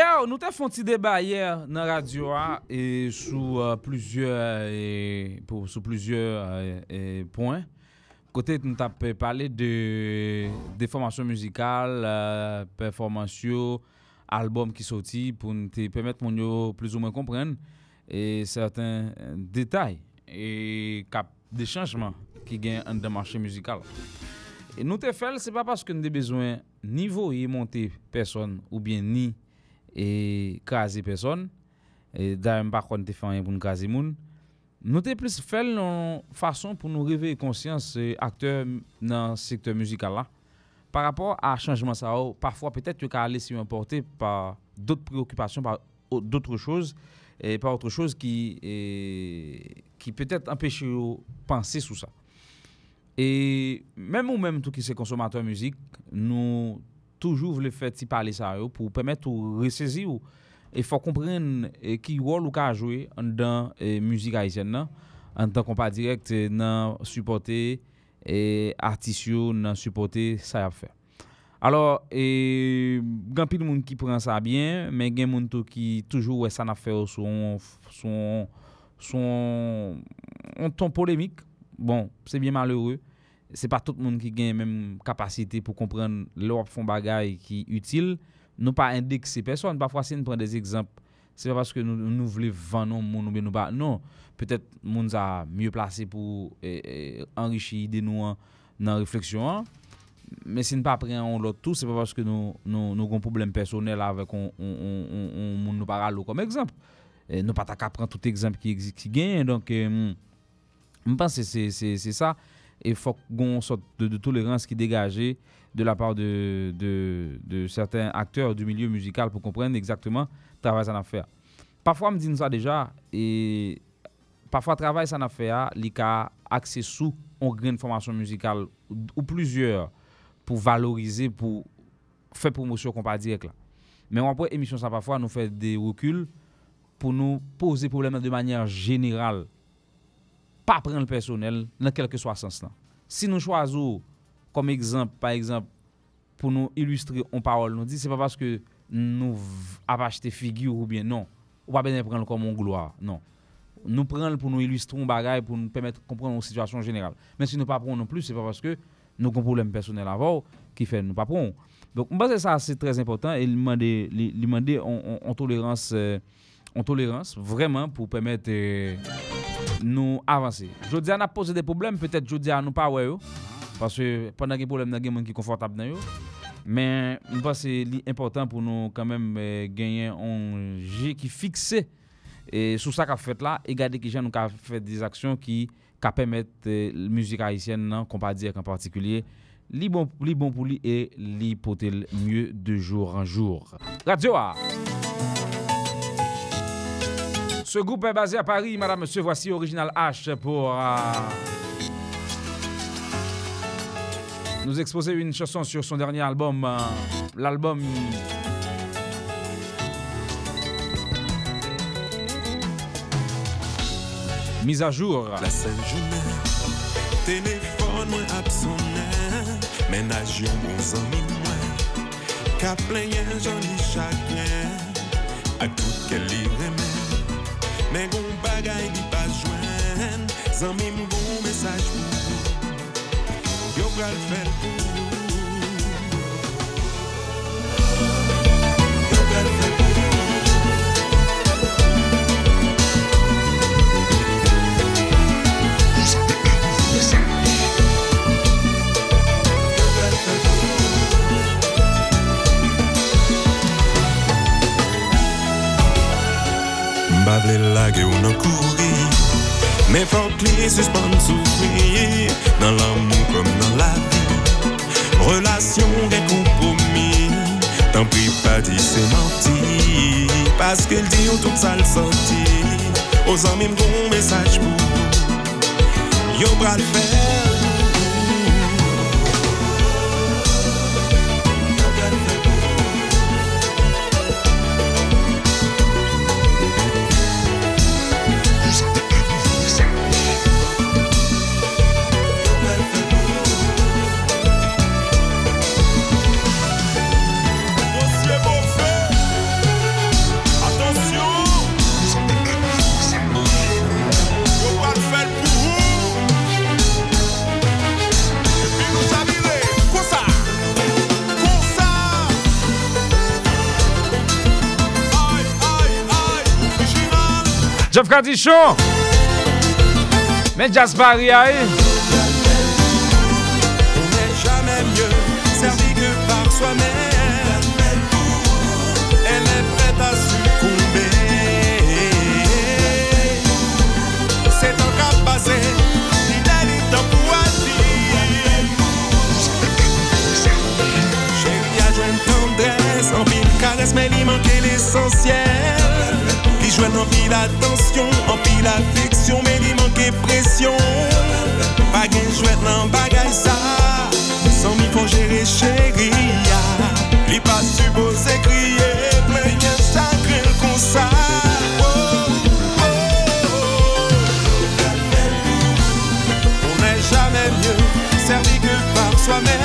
Hier, nous avons fait un petit débat hier dans la radio et sous plusieurs points. Côté, nous avons parlé de formations musicales, performances, albums qui sortent pour nous permettre de plus ou moins comprendre et certains détails et des changements qui gagnent dans le marché musical. Et nous te fait, c'est pas parce que nous avons besoin niveau y monter personne ou bien ni et caser personne et d'ailleurs pas qu'on te fait rien pour nous caser moun. Nous te plus fait une façon pour nous réveiller conscience acteurs dans secteur musical là par rapport à changement ça parfois peut-être que aller s'y emporter par d'autres préoccupations par d'autres choses et par autre chose qui peut-être empêche de penser sur ça. Et même ou même tout qui c'est consommateur musique nous toujours voulons faire ti parler ça pour permettre de ressaisir et faut comprendre qui rôle ou qu'a jouer dans musique haïtienne en tant qu'on pas direct dans supporter et artistes dans supporter ça à faire. Alors et grand pile monde qui prend ça bien mais gen monde tout qui toujours ouais ça n'a fait son ton polémique. Bon, c'est bien malheureux. C'est pas tout le monde qui gagne même capacité pour comprendre leur fond bagaille qui utile. Nous pas indexer personne. Parfois si nous prend des exemples, c'est pas parce que nous voulons vendre nous bien nous pas. Non, peut-être monde ça mieux placé pour enrichir idée nous dans réflexion. Mais si nous pas prend l'autre tout, c'est pas parce que nous avons problème personnel avec on monde nous pas comme exemple. Et nous pas ta prendre tout exemple qui existe qui gagne donc je pense que c'est ça et faut qu'on sorte de tolérance qui dégage de la part de certains acteurs du milieu musical pour comprendre exactement travail ça n'a faire. Parfois me dit ça déjà et parfois travail ça n'a faire li ka axé sous on grande formation musicale ou plusieurs pour valoriser pour faire promotion qu'on pas direct là. Mais après émission ça parfois nous fait des reculs pour nous poser problème de manière générale. Pas prendre le personnel dans quelque soit sens là. Si nous choisissons comme exemple par exemple pour nous illustrer en parole nous dit c'est pas parce que nous avons acheté figure ou bien non, on va bien prendre comme on gloire. Non. Nous prendre pour nous illustrer un bagage pour nous permettre de comprendre une situation générale. Mais si nous pas prendre non plus, c'est pas parce que nous avons un problème personnel avant qui fait nous pas prendre. Donc on pense que ça c'est très important et demander en tolérance vraiment pour permettre nous avancer. Jodi a posé des problèmes, peut-être jodi a nous pas ouais parce que pendant qu'il y a des problèmes dans monde qui confortable dans yo. Mais je pense c'est important pour nous quand même gagner un G qui fixé et sous ça qu'a fait là et garder que gens nous qu'a fait des actions qui permettent musique haïtienne non qu'on pas dire en particulier li bon pour lui et li porter mieux de jour en jour. Radio A. Ce groupe est basé à Paris, madame, monsieur, voici Original H pour nous exposer une chanson sur son dernier album, l'album Mise à jour. La seule journée, téléphone moins absent, ménage bons amis, qu'à plein joli chagrin, à tout qu'elle remet. Mais gon bagaille li pas joine, zanmi m gon message pou. Yo pral fèl pou. Yo pral fèl Bavle la gueule ou non courir, mais faut que les suspens souffrir dans l'amour comme dans la vie. Relation des compromis, tant pis pas dit c'est menti, parce qu'elle dit ou tout ça le sentit. Aux amis bon message pour yo bras le faire. Chef Transition. Mais Jaspari aïe. On n'est jamais mieux servi que par soi-même. Elle est prête à succomber. C'est un cap passé. Il a du temps pour agir. Chérie, a joué une tendresse. En pile caresse, mais il manquait l'essentiel. Qui joue en pile attention, en pile affection, mais il manquait pression. Pas gain jouet dans bagaille ça, sans m'y faut gérer chérie. Il pas supposé crier, mais il y a un sacré comme ça. Oh, oh, oh. On n'est jamais mieux servi que par soi-même.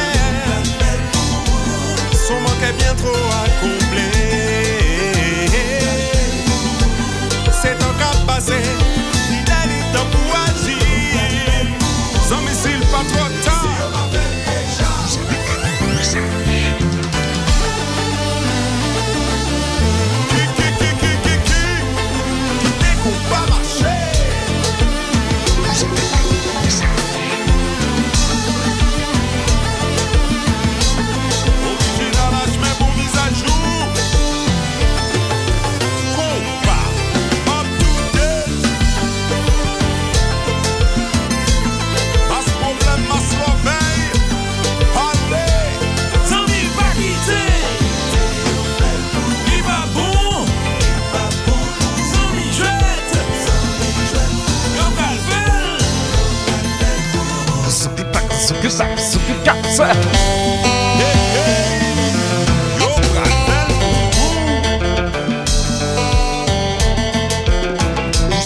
Son manque est bien trop accomplé. C'est un cas passé, il a du temps pour agir. Sans missile, pas trop tard.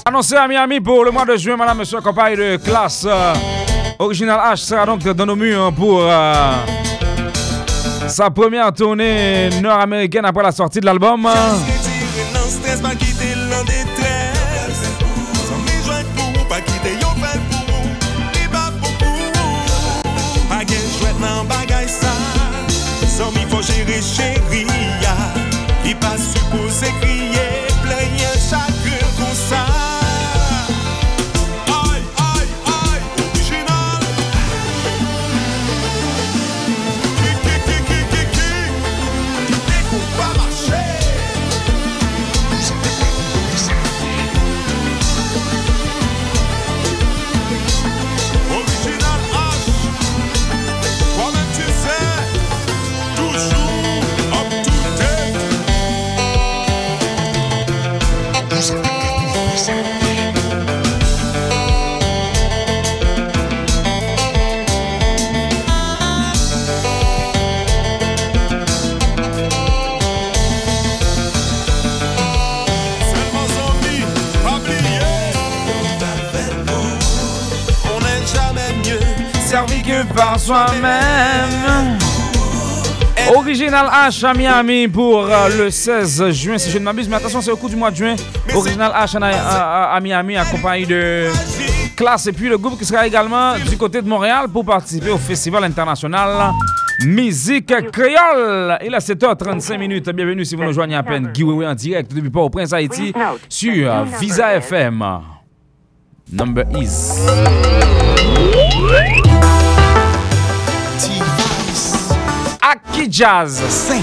Annoncé à Miami pour le mois de juin, madame, monsieur, compagnie de classe Original H sera donc dans nos murs pour sa première tournée nord-américaine après la sortie de l'album. Chérie, chérie, il pas supposé crier, plaignez chacun comme ça. Aïe, aïe, aïe, original. Qui découvre pas marché. Original H, toi-même tu sais. Par soi-même. Original H à Miami pour le 16 juin, si je ne m'abuse, mais attention, c'est au cours du mois de juin. Original H à Miami, accompagné de Classe et puis le groupe qui sera également du côté de Montréal pour participer au Festival International Musique Créole. Il est 7h35. Bienvenue si vous nous joignez à peine. Guiwewe en direct depuis Port-au-Prince, Haïti, sur Visa FM. Number is. Aki Jazz 5 ans.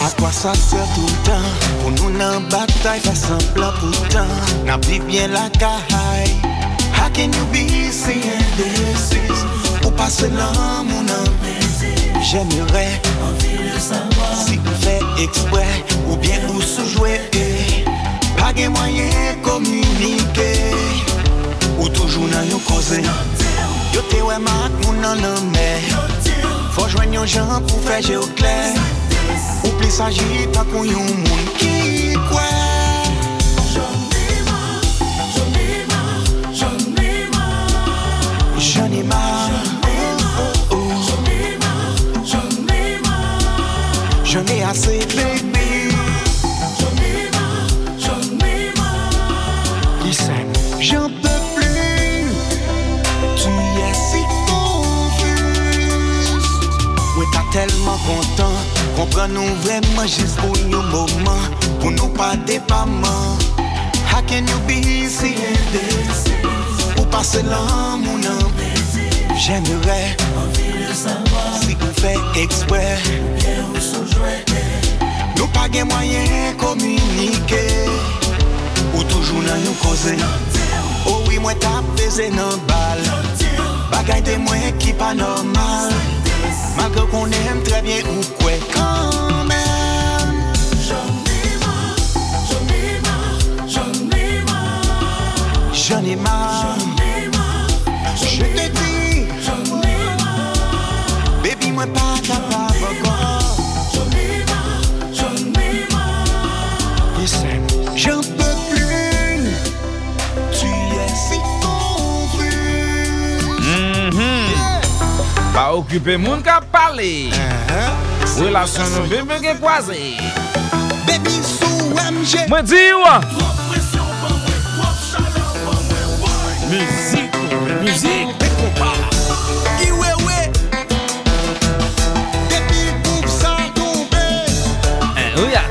À quoi ça sert tout le temps? Pour nous, la bataille, pas simple pourtant. N'a plus bien la caille. How can you be saying this? Pour passer l'homme, mon homme. J'aimerais si vous faites exprès ou bien vous sous-jouez. Pas de moyen communiquer. Ou toujours dans yon cause. Yo te wè mak moun nan nan mè. Fò jwen yon jan pou fè jè ou klè. Ou plis aji pa kon yon moun ki kwe. J'en ai marre, oh oh. J'en ai assez baby. Listen, j'en peux. Tellement content qu'on On prend nous vraiment juste pour nous moment, pour nous pas dépamant. How can you be si indécis? Pour passer l'âme ou non? J'aimerais si on fait exprès. Nous pas de moyens communiquer ou toujours dans nous causer. Oh oui, moi t'as baisé nos balles. Bagay de moi qui pas normal. Malgré qu'on aime très bien ou quoi quand même. J'en ai marre. Je te dis, j'en ai marre. Baby, moi pas capable encore. J'en ai marre. Listen, j'en peux plus. Tu es si confus. Pas occupé moun ka parler. Relation nou bébé ke croisé. Baby sou MG. Moi di wa. Musique. Iwewe. Depuis coupe ça tombé. Ouya.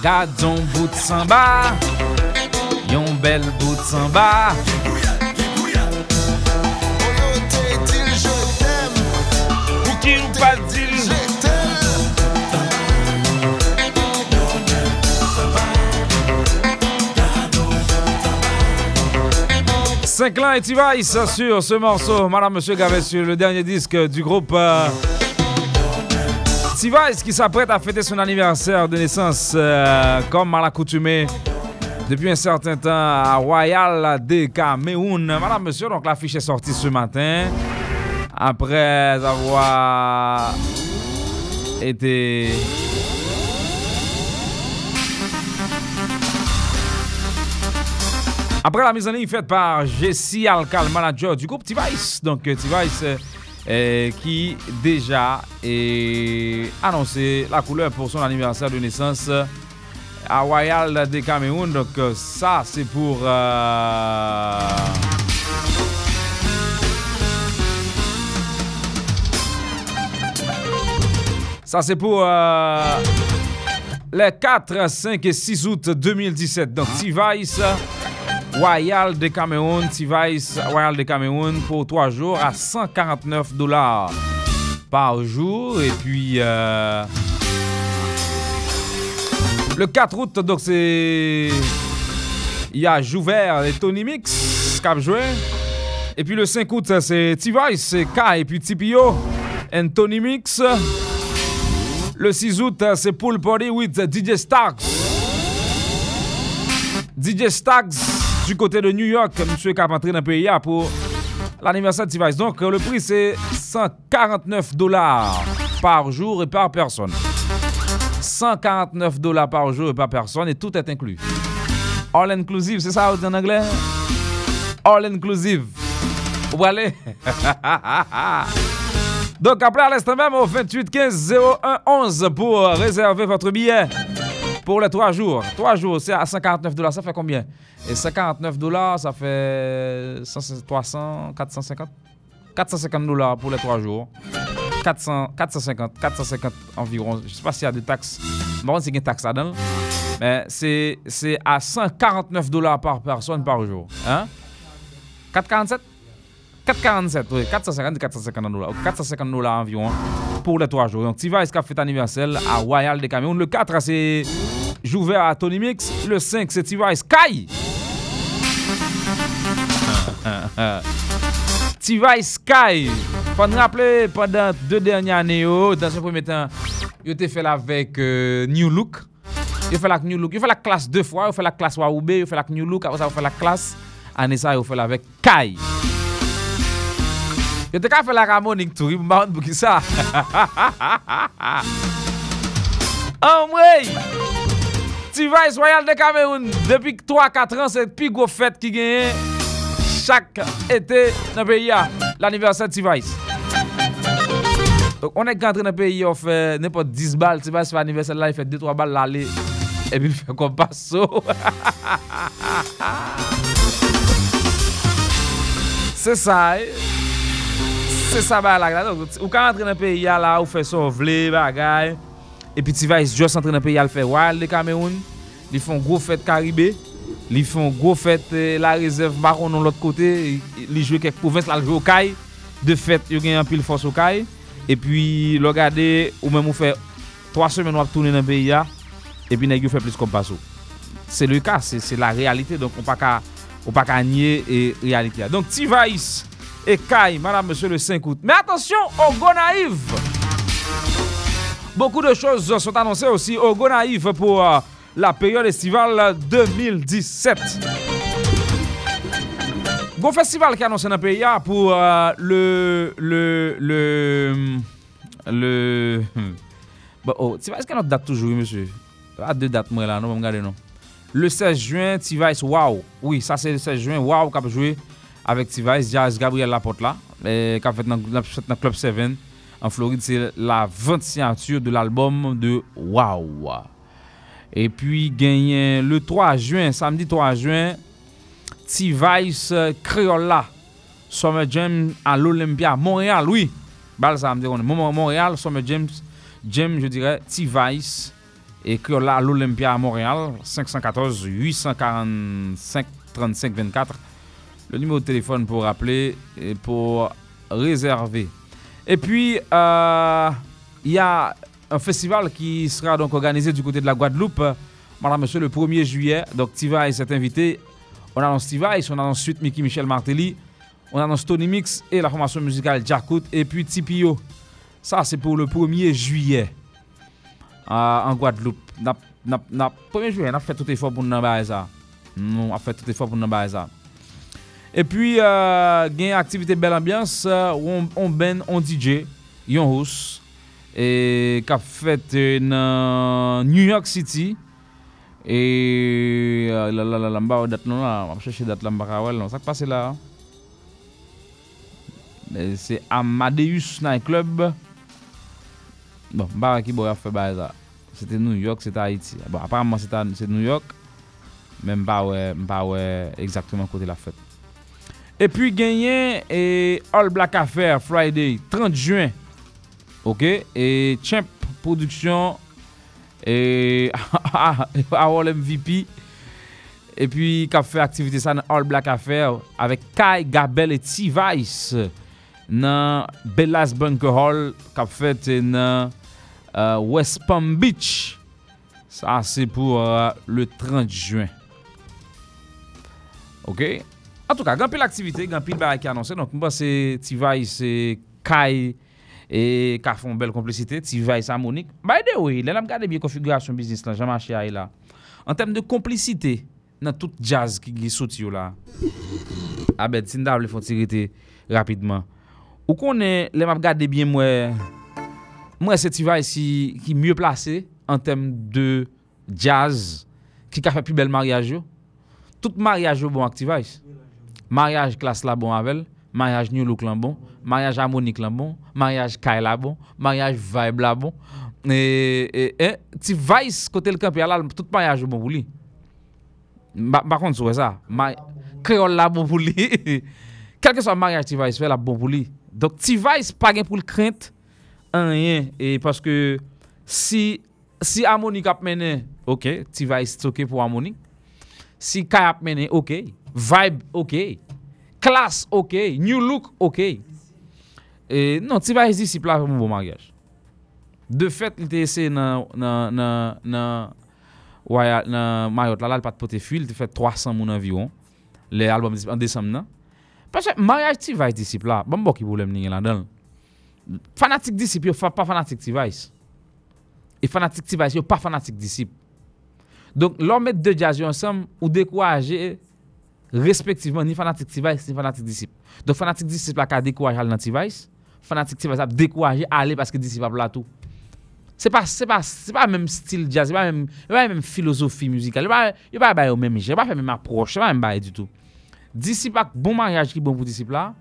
Gardons bout de samba, yon bel bout de samba. Pour qui ou pas dire je t'aime. Zenglen et T-Vice sur ce morceau, Madame Monsieur Gavet sur le dernier disque du groupe. T-Vice qui s'apprête à fêter son anniversaire de naissance comme à l'accoutumée depuis un certain temps à Royal Decameron. Madame, monsieur, donc l'affiche est sortie ce matin après avoir été après la mise en ligne faite par Jessie Alcal, manager du groupe T-Vice. Donc T-Vice qui déjà a annoncé la couleur pour son anniversaire de naissance à Royal Decameron. Donc ça c'est pour les 4, 5 et 6 août 2017. Donc T-Vice Royal Decameron, T-Vice Royal Decameron pour 3 jours à $149 par jour. Et puis le 4 août, donc c'est il y a Jouvert et Tony Mix qui jouent. Et puis le 5 août, c'est T-Vice, Kai, et puis Tipio, Anthony Mix. Le 6 août, c'est Pool Party with DJ Stags. DJ Stags, du côté de New York, monsieur qui a rentré dans le pays pour l'anniversaire de T-Vice. Donc le prix, c'est $149 par jour et par personne. $149 par jour et par personne, et tout est inclus. All inclusive, c'est ça en anglais? All inclusive. Vous allez? Donc, appelez à l'instant même au 28 15 01 11 pour réserver votre billet pour les 3 jours. 3 jours, c'est à $149. Ça fait combien? Et $149, ça fait 300, 450? $450 pour les 3 jours. 450 environ. Je ne sais pas s'il y a des taxes. Bon, c'est qu'il y a des taxes là-dedans. Mais c'est à $149 par personne par jour. Hein? 447? 447, oui. $450. $450 environ pour les 3 jours. Donc, T-Vice qui a fait anniversaire à Royal Decameron. Le 4, c'est Jouvert à Tony Mix. Le 5, c'est T-Vice Kai. T-Vice Kai. Faut nous rappeler, pendant 2 dernières années, dans ce premier temps, il était fait avec New Look. Il fait la New Look. Il fait la classe 2 fois. Il fait la classe Waoube. Il fait la New Look. Après ça, il fait la classe. Anessa, il fait la avec Kai. Il te ka fait la harmonik tout. Il m'a dit ça. Oh, oui! T-Vice Royal Decameron. Depuis 3-4 ans, c'est le plus gros fête qui gagne chaque été dans le pays. L'anniversaire de T-Vice. Donc, on est rentré dans le pays, on fait n'importe 10 balles. T-Vice fait l'anniversaire là, il fait 2-3 balles l'aller. Et puis, il fait comme passe. C'est ça, hein? C'est ça, là. Donc, ou quand on rentre dans le pays, là, on fait ça, on vle, bagay. Et puis, T-Vice juste rentre dans le pays, on fait Royal Decameron. Ils font gros fête Caribé. Ils font gros fête la réserve Baron de l'autre côté. Ils jouent quelques provinces, là, ils jouent au Kai. De fait, ils gagnent un pile force au Kai. Et puis, le regardez, ou même on fait 3 semaines, on va tourner dans le pays. Et puis, ils font plus comme ça. C'est le cas, c'est la réalité. Donc, on ne peut pas nier la réalité. Donc, T-Vice et Kai, madame, monsieur, le 5 août. Mais attention, au Gonaïves. Beaucoup de choses sont annoncées aussi au Gonaïves pour la période estivale 2017. Bon festival qui annonce dans le pays pour Bon, T-Vice, quelle date toujours, monsieur? À 2 dates, moi, là, non, on va regarder, non. Le 16 juin, T-Vice, wow. Oui, ça, c'est le 16 juin, wow, qui a joué avec T-Vice, Jazz Gabriel Laporte, là, qui a fait dans le Club 7, en Floride. C'est la 20e signature de l'album de wow. Et puis, gagné le 3 juin, samedi 3 juin, T-Vice Crayola, Summer Jam à l'Olympia Montréal, oui. Balsam, on est Montréal, Summer Jam, je dirais T-Vice et Creola à l'Olympia Montréal, 514 845 35 24. Le numéro de téléphone pour appeler et pour réserver. Et puis il y a un festival qui sera donc organisé du côté de la Guadeloupe, madame monsieur, le 1er juillet. Donc T-Vice est invité. On annonce T-Vice, on annonce ensuite Mickey Michel Martelly, on annonce Tony Mix et la formation musicale Djakout et puis Tipio. Ça, c'est pour le 1er juillet en Guadeloupe. Le 1er juillet, on a fait tout effort pour nous faire ça. Et puis, il y a une activité belle ambiance où on DJ, on host, et qui a fait dans New York City. Et la mba date non là, on va chercher date là Mbakawel, non, ça passe là. C'est Amadeus Night Club. Bon, bah qui boya fait ça. C'était New York, c'était Haïti. Bon, apparemment c'est New York. Même pas ouais exactement côté la fête. Et puis gagné et All Black Affair Friday 30 juin. OK, et Champ Production et avoir MVP et puis qu'a fait activité ça dans All Black Affair avec Kai Gabel et T-Vice dans Bellas Bunker Hall qu'a fait dans West Palm Beach. Ça c'est pour le 30 juin. OK. En tout cas, grand pile l'activité, grand pile baraka qui annoncé. Donc, moi, c'est T-Vice, c'est Kai et qui font belle complicité. T-Vice, Harmonik. By the way, là, regardez bien configuration business là, Jean-Marc là. En termes de complicité, dans tout jazz qui est sorti là. Ah ben, c'est une faut tirer rapidement. Ou qu'on est, là, regardez bien moi c'est T-Vice qui mieux placé en termes de jazz qui a fait plus bel mariage. Tout mariage bon avec T-Vice. Mariage classe la bon avec, mariage New Look la bon, mariage Harmonik la bon, mariage Kai la bon, mariage Vibe la bon. Et T-Vice côté le campé là, tout mariage bon pour lui. Par contre, c'est ça. Crayola la bon pour lui. Quel que soit mariage T-Vice fait la bon pour lui. Donc T-Vice pas gain pour le crainte rien et parce que si Harmonik a mené, OK, T-Vice stocké pour Harmonik. Si Kai a mené, OK. Vibe, OK. Classe, OK. New Look, OK. Et non, T-Vice Disip là pour bon mariage. De fait, il était essayé dans Mayotte là, il pas de poté fuil, il fait 300 moun environ. Les albums en décembre là. Parce que mariage T-Vice Disip là, bon bon qui problème ni là-dedans. Fanatique Disip yo pas fanatique T-Vice. Et fanatique T-Vice yo pas fanatique Disip. Donc l'on met deux jazz ensemble ou décourager respectivement ni fanatique T-Vice ni fanatique Disip. Donc fanatique Disip la ka décourager dans T-Vice, fanatique T-Vice a décourager aller parce que Disip va là tout. C'est pas même style jazz, c'est pas même philosophie musicale, c'est pas même j'ai pas fait même approche, c'est pas même bail du tout. Disip a bon mariage qui bon pour Disip là.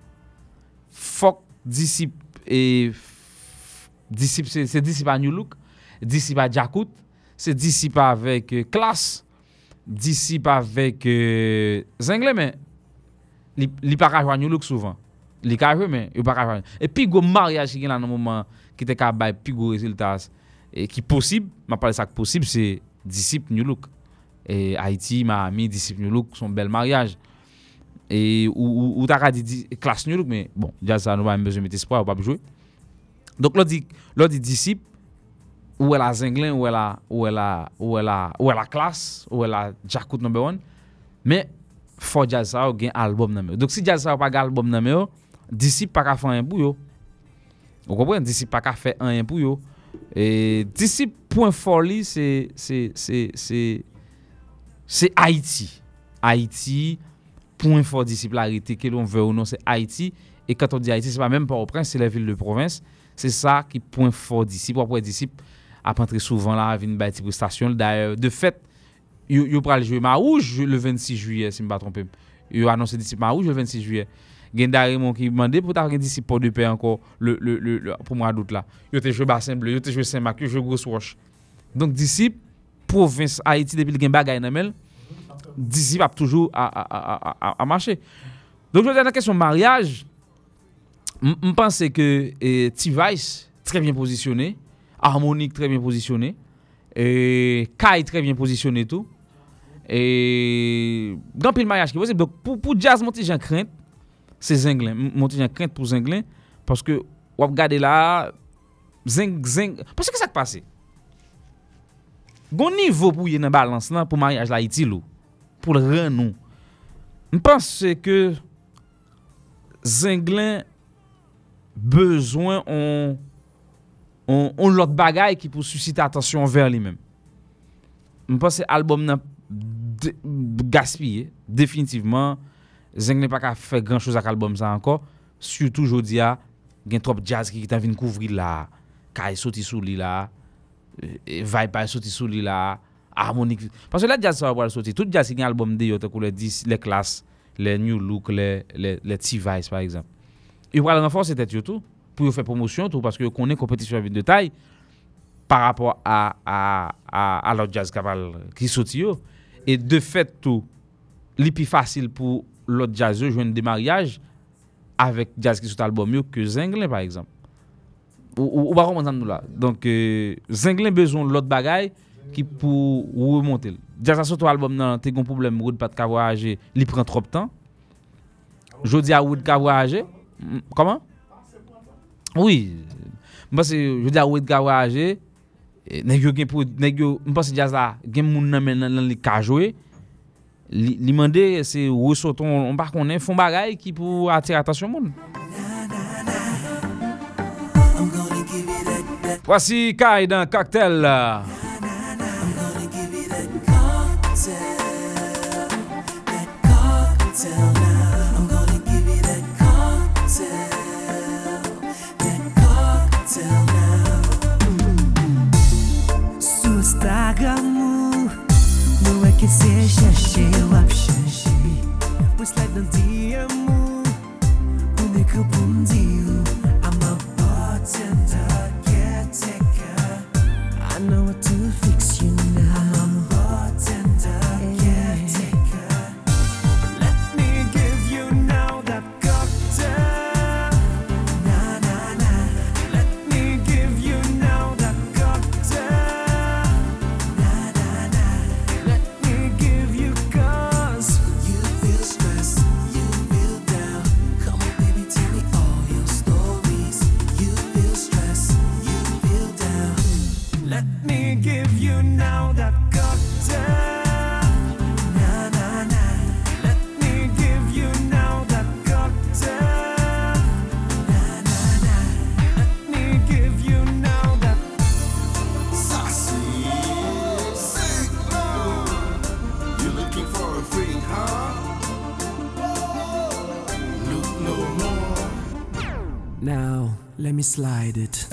Fuck Disip et Disip c'est Disip à New Look, Disip à Djakout, c'est Disip avec classe, Disip avec Zenglen mais il pas joindre New Look souvent. Il ka jouer mais il pas joindre. Et puis go mariage qui là dans moment qui te ka bail puis go résultat et qui possible, m'a parlé ça que possible c'est Disip New Look. Et Haïti, Miami, Disip New Look son bel mariage. Et ou t'as qu'à dire classe New Look mais bon déjà ça nous va besoin mettre espoir ou pas jouer donc l'autre dit Disip ou elle a Zenglen ou elle a classe ou elle a Djakout number 1 mais faut jazz ça ou gain album number donc si jazz ça pas album number Disip pas faire un pour yo vous comprenez Disip pas faire un pour yo et Disip point fort li c'est Haïti point fort disciplarité que l'on veut ou non c'est Haïti et quand on dit Haïti c'est pas même Port-au-Prince c'est les villes de province c'est ça qui point fort disciple après disciple à entrer souvent là à venir bâtir prestation d'ailleurs de fait yo pral jouer Marouge le 26 juillet si me pas tromper yo annoncé disciple Marouge le 26 juillet gen Daremon qui demandé pour ta disciple Port de Paix encore le pour moi d'août là yo te jouer Bassin Bleu yo te jouer Saint-Marc yo jouer Grosse Roche donc disciple province Haïti depuis le gen bagay nan mel Disip a toujours à marcher. Donc je vais dire la question mariage. Je pense que T-Vice très bien positionné, Harmonik très bien positionné, Kai très bien positionné tout. Et grand pile mariage qui possible. Donc pour jazz monter j'en crainte, c'est Zenglen. Monter j'en crainte pour Zenglen parce que on regarder là Zeng parce que ça qui passé. Gon niveau pour y dans balance là pour mariage là Haïti lou. Pour le renou. Je pense que Zenglen besoin on l'autre bagaille qui pour susciter attention vers lui-même. Je pense que l'album n'a gaspillé définitivement. Zenglen pas qu'à faire grand-chose avec l'album ça encore, surtout jodi a gen trop jazz qui t'a vinn couvrir là, Kai sorti sous lui là, Vibe pas sorti sous lui là. Harmonik parce que là jazz ça va sortir tout jazz qui un album de yo tant que les classes les New Look les T-Vice par exemple il va renforcer tête yo tout pour faire promotion tout parce que connaît compétition de taille par rapport à l'autre jazz qui sorti yo et de fait tout li plus facile pour l'autre jazz joindre des mariages avec jazz qui sort album yo que Zenglen par exemple ou va comprendre nous là donc Zenglen besoin l'autre bagaille qui pour remonter. Déjà sur ton album non, t'es gon problème route pas de voyager, il prend trop de temps. Jodi a route ka voyager. Comment? Oui. Parce que jodi a route ka voyager, nèg yo gen pour nèg yo, m'pense jazz a gen moun nan men nan li ka jouer Li mandé c'est ressorton on pas connaît font bagaille qui pour attirer attention monde. Voici Kai dans Cocktail. Que seja cheio a xanxi, pois lá não te amo. O negro bundiu, I'm a bartender, caretaker. I know what to fix you now. I'm a bartender, caretaker. Let me give you now that cocktail. Na na na. Let me give you now that cocktail. Na na na. Let give you now that cocktail. Na na na. Let me give you now that cocktail. Na na na. Let me give you now that. Sassy, sick love. You're looking for a freak, huh? Look no more. Now let me slide it.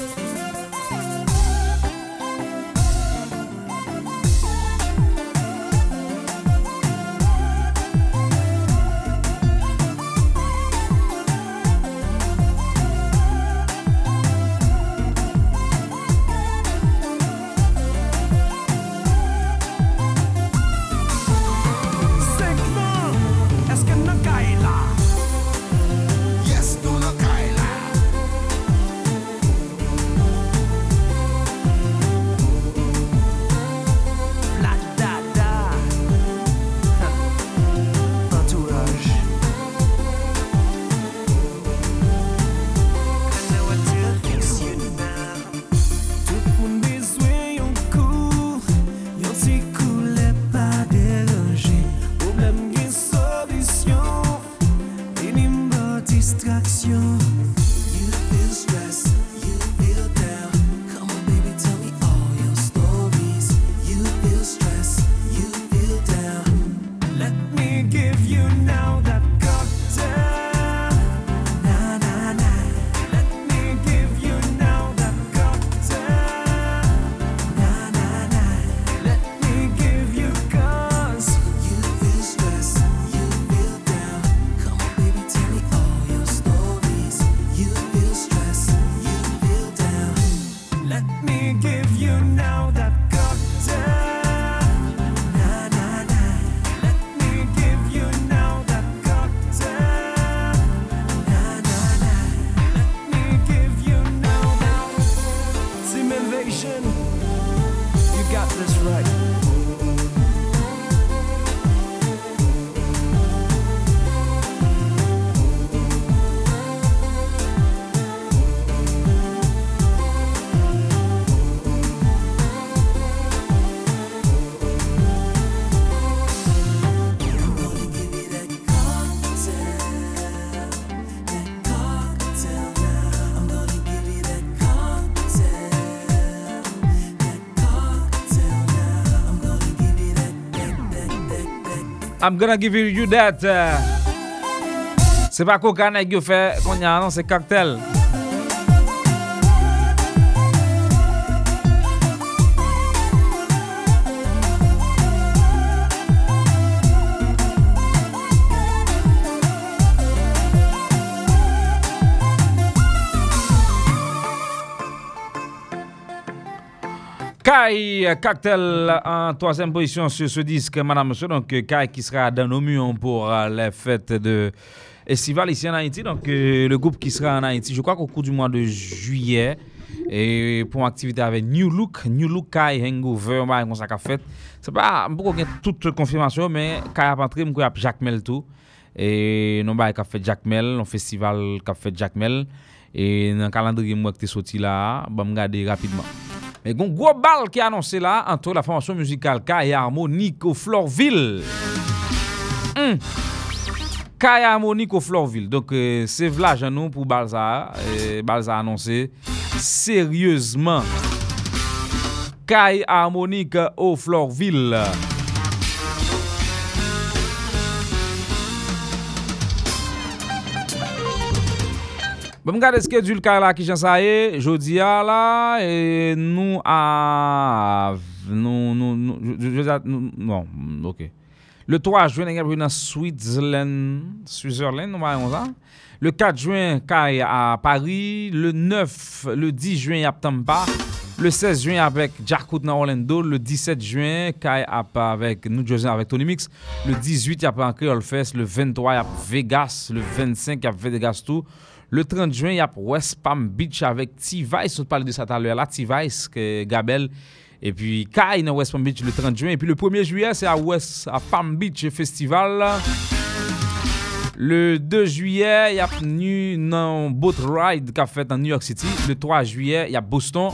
I'm gonna give you that. C'est pas coca nèg yo fait qu'on y a non, c'est cocktail. Kai, Cocktail en troisième position sur ce disque, madame, monsieur. Donc, Kai qui sera dans nos murs pour les fêtes de estivales ici en Haïti. Donc, le groupe qui sera en Haïti, je crois qu'au cours du mois de juillet, et pour une activité avec New Look Kai, Hangover, on s'en a fait. C'est pas beaucoup de toute confirmation, mais Kai a rentré, on a Jacmel tout. Et nous avons fait Jacmel, un festival qui a fait Jacmel. Et dans le calendrier, moi qui est sorti là, on va regarder rapidement. Mais il y a un gros bal qui est annoncé là entre la formation musicale K et Harmonik au Florville. Kai Harmonik au Florville. Donc c'est v'là j'en nous pour Balza. Balza annoncé sérieusement Kai Harmonik au Florville. Bon regarde ce schedule Kai là qui j'en saillé jodi a là et nous à non OK. Le 3 juin, nous allons en Switzerland, nous allons ça. Le 4 juin, Kai à Paris. Le 9, le 10 juin, à Tampa. Le 16 juin, avec Djakout dans Orlando. Le 17 juin, Kai avec New Jersey, avec Tony Mix. Le 18, il y a en Creole Fest. Le 23, il y a Vegas. Le 25, il y a Vegas tout. Le 30 juin, il y a West Palm Beach avec T-Vice. On parle de ça tout à l'heure là, T-Vice, Gabel. Et puis Kai dans West Palm Beach le 30 juin. Et puis le 1er juillet, c'est à Palm Beach Festival. Le 2 juillet, il y a une boat ride qu'a fait en New York City. Le 3 juillet, il y a Boston.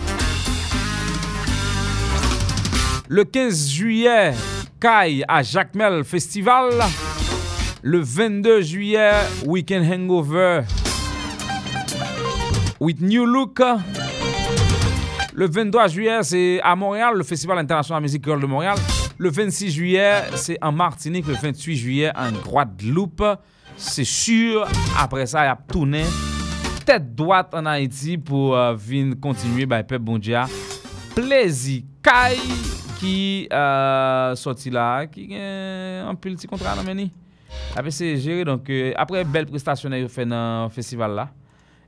Le 15 juillet, Kai à Jacmel Festival. Le 22 juillet, Weekend Hangover with New Look. Le 23 juillet, c'est à Montréal, le Festival International Musique Créole de Montréal. Le 26 juillet, c'est en Martinique. Le 28 juillet, en Guadeloupe. C'est sûr, après ça, il y a tourné tête droite en Haïti pour continuer. Pep Bondia, plaisir. Kai qui sorti là, qui a un petit contrat dans Meni. Après, c'est géré. Donc, après, belle prestation qu'il a fait dans le festival là.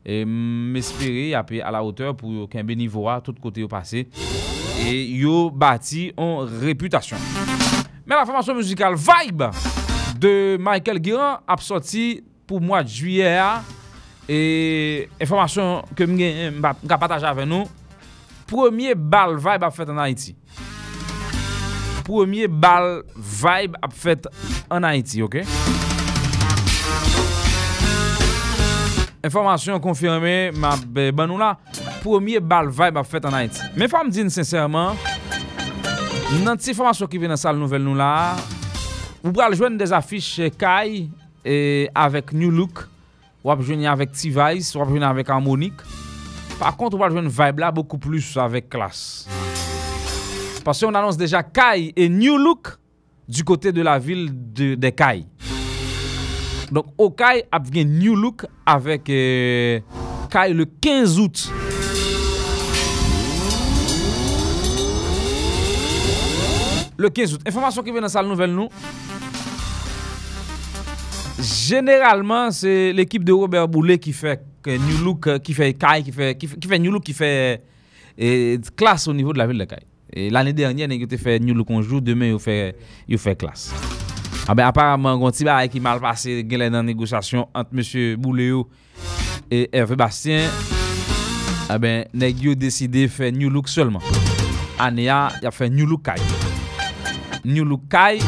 Et m'espérer à la hauteur pour qu'un niveau à tout côté au passé et yo bâti en réputation. Mais la formation musicale Vibe de Michael Guirand a sorti pour mois de juillet et information que m'a partager avec nous. Premier bal Vibe a fait en Haïti. Premier bal Vibe a fait en Haïti, OK? Information confirmée, ma banou là, premier bal Vibe a fait en Haïti. Mais faut me dire sincèrement, dans cette information qui vient dans salle nouvelle nous là, vous pouvez joindre des affiches Kai et avec New Look, ou joindre avec T-Vice, ou joindre avec Harmonik. Par contre, vous pouvez joindre Vibe là beaucoup plus avec classe. Parce qu'on annonce déjà Kai et New Look du côté de la ville de Kai. Donc, au Kai, a bien New Look avec Kai le 15 août. Le 15 août. Information qui vient dans salle nouvelle nous. Généralement, c'est l'équipe de Robert Boulet qui fait New Look, qui fait Kai, qui fait New Look, qui fait classe au niveau de la ville de Kai. Et l'année dernière, ils ont fait New Look en jour, demain ils ont fait classe. Ah ben apparemment gon ti bail qui mal passé glen dans négociation entre monsieur Bouleo et Hervé Bastien. Ah ben nèg yo décidé faire New Look seulement. Anéa y a fait New Look Kai. New Look Kai.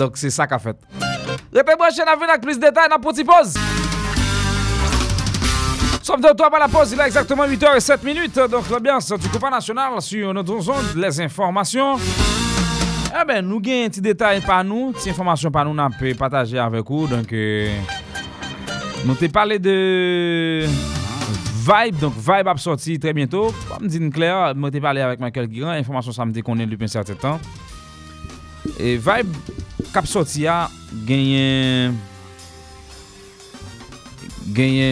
Donc c'est ça qu'a fait. Répète moi chaîne avec plus de détails dans petite pause. Sommes de retour à la pause, il est exactement 8h07. Donc l'ambiance du Copa National sur notre zone, les informations. Ah ben nous gagne un petit détail par nous, petite information par nous n'a peut partager avec vous. Donc nous t'ai parlé de Vibe, donc Vibe a sorti très bientôt. Pas me dire clair, moi t'ai parlé avec Michael Guirand, information ça me déconné depuis un certain temps. Et Vibe cap sorti a gagné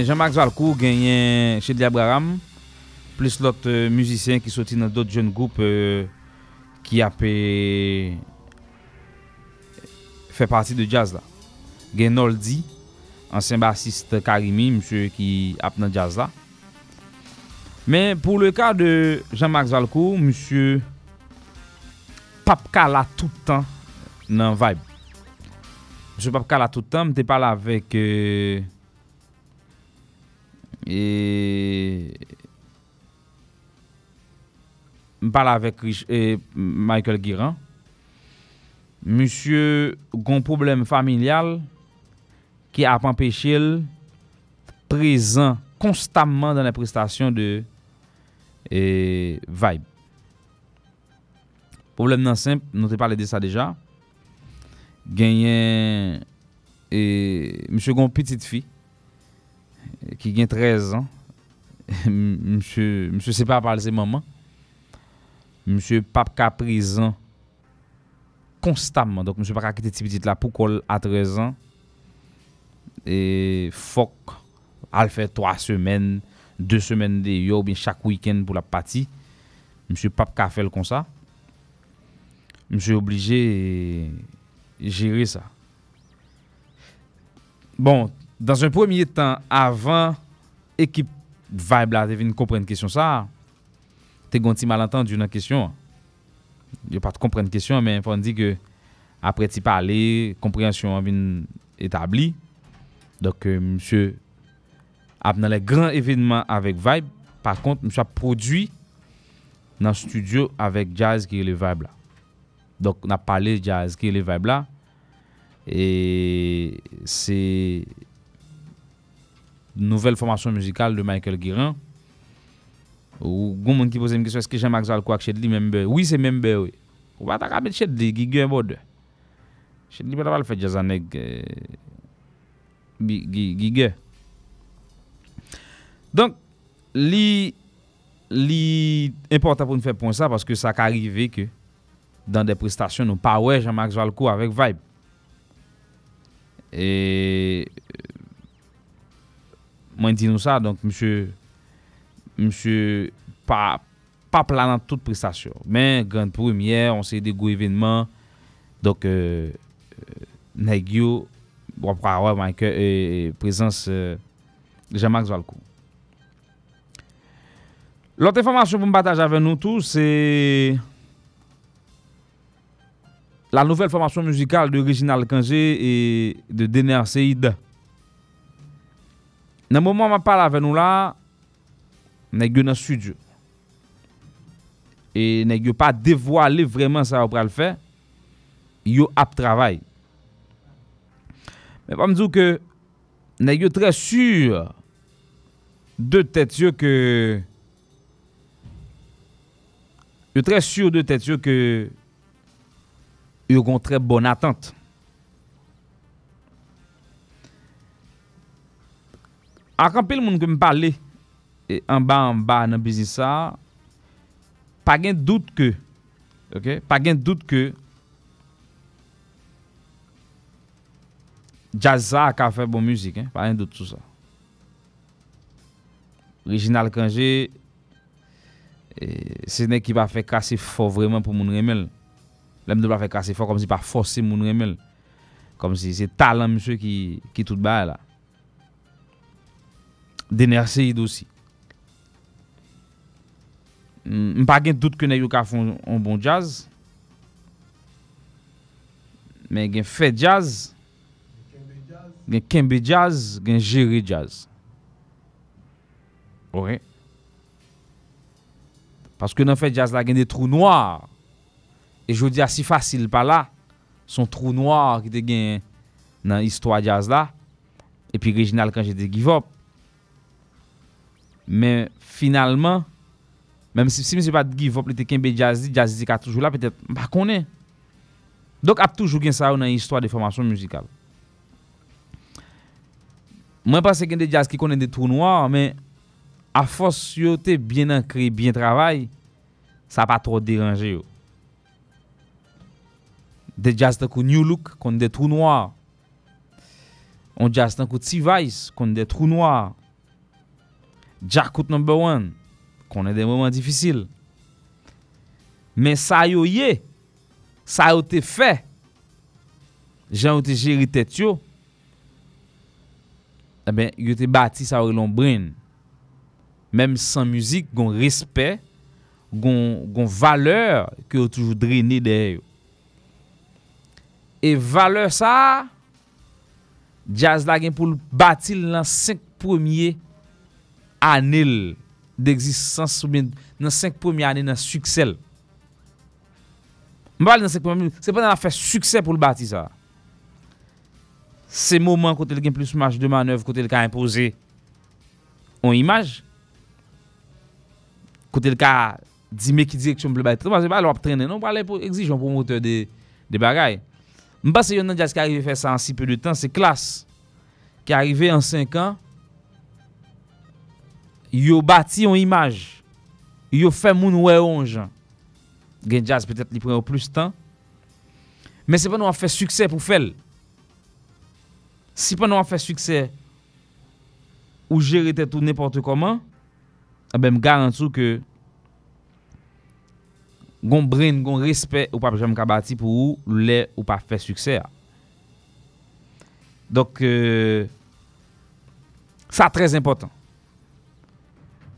Jean-Max Valcourt, gagné chez Diabraham, plus l'autre musicien qui sorti dans d'autres jeunes groupes qui a fait partie de jazz là. Genoldi, ancien bassiste Karimi, monsieur qui a dans jazz là. Mais pour le cas de Jean-Max Valcourt, monsieur Papka là tout le temps dans Vibe. Monsieur Papka là tout le temps, m'était parlé avec Je parle avec Michael Guirand. Monsieur a un problème familial qui a empêché le présent constamment dans les prestations de Vibe. Problème non simple, nous avons parlé de ça déjà. Gagné et monsieur gon petite fille qui gagne 13 ans. Monsieur c'est pas parler c'est maman. Monsieur pas qu'à présent constamment. Donc monsieur pas quitter petite là pour qu'elle à 13 ans et faut qu'elle fait 3 semaines, 2 semaines de yo bien chaque week-end pour la partie. Monsieur pas qu'à faire comme ça. Monsieur obligé gérer ça. Bon, dans un premier temps, avant équipe Vibe là, devine comprendre question ça. T'es gonti malentendu dans question. Yo pas comprendre question mais on dit que après t'y parler, compréhension vient établie. Donc monsieur a dans les grands événements avec Vibe. Par contre, monsieur a produit dans studio avec Jazz qui est le Vibe là. Donc on a parlé jazz qui est le vibe là et c'est nouvelle formation musicale de Michael Guirand ou gon monde qui pose une question est-ce que j'aime Maxal quoi Chedli même oui c'est même oui on va taper Chedli qui gagne mode Chedli pas va le faire jazz nèg Guigui donc li important pour nous faire point ça parce que ça arrive que dans des prestations nous pas ouais Jean-Marc Valcourt avec Vibe et moi dis nous ça donc monsieur pas plan dans toute prestation mais grande première on c'est des gros événements donc Nagio on pas ouais Michael présence Jean-Marc Valcourt. L'autre information pour partager avec nous tous c'est la nouvelle formation musicale de Original H et de Dener Seid. Dans le moment où je parle avec nous là, nèg yo dans studio. Et nèg yo pas dévoiler vraiment ça on va le faire. Yo ap travail. Mais pas me dire que nèg yo très sûr de tête yo que yo gon très bonne attente. A kanpil moun ke m pale en bas nan business sa, pa gen doute que Jazza ka fè bon musique hein, pa gen doute sou sa. Original Kanje c'est nèg ki va fè casser fort vraiment pour moun remel. L'aime de pas faire casser fort comme si pas forcer mon remel comme si c'est talent monsieur qui tout bas là d'énergie aussi pas gain doute que nèg ka font un bon jazz mais gain fait jazz gain kembe jazz gain gérer jazz OK parce que dans fait jazz là gain des trous noirs. Et je dis assez facile par là, son trou noir qui te gagne dans l'histoire jazz là, et puis original quand j'étais give up. Mais finalement, même si c'est pas de give up, il était qu'un peu jazz qui a toujours là, peut-être pas qu'on est. Donc a toujours gagne ça dans l'histoire des formations musicales. Moi pense qu'il y a des jazz qui connaissent des trous noirs, mais à force yo t'es bien ancré, bien travail, ça pas trop déranger yo. Des jazz d'un coup New Look contre des trous noirs. On jazz d'un coup T-Vice contre des trous noirs. Djakout number 1 qu'on a des moments difficiles. Mais ça yo yé, ça yo te fait. Jean yo te gérer tête yo. Eh ben yo te bâti ça au long brain. Même sans musique, gon respect, gon valeur que yo toujours drainé derrière. Et valeur ça jazz la gen pou bâtir dans 5 premières années d'existence ou bien dans 5 premières années dans succès. On parle dans 5 premières, c'est pas dans la faire succès pour le bâtir ça. C'est moment quand il gen plus marge de manœuvre quand il ka imposer on image quand il ka dit mais qui direction pour le bâtir. Parce que pas l'op traîner non, parler pour exigeant promoteur des bagailles. M'pas c'est un jazz qui arrive faire ça en si peu de temps, c'est classe. Qui arrivé en 5 ans, yo bâti une image. Yo fait moun wè onge. Gen jazz peut-être li prend plus temps. Mais c'est pas nous a fait succès pour faire. Si pas nous a fait succès ou gérer tout n'importe comment, ben me garantis que gon brain, gon respect ou pas jamais kabati pour les ou pas faire succès. Donc ça très important.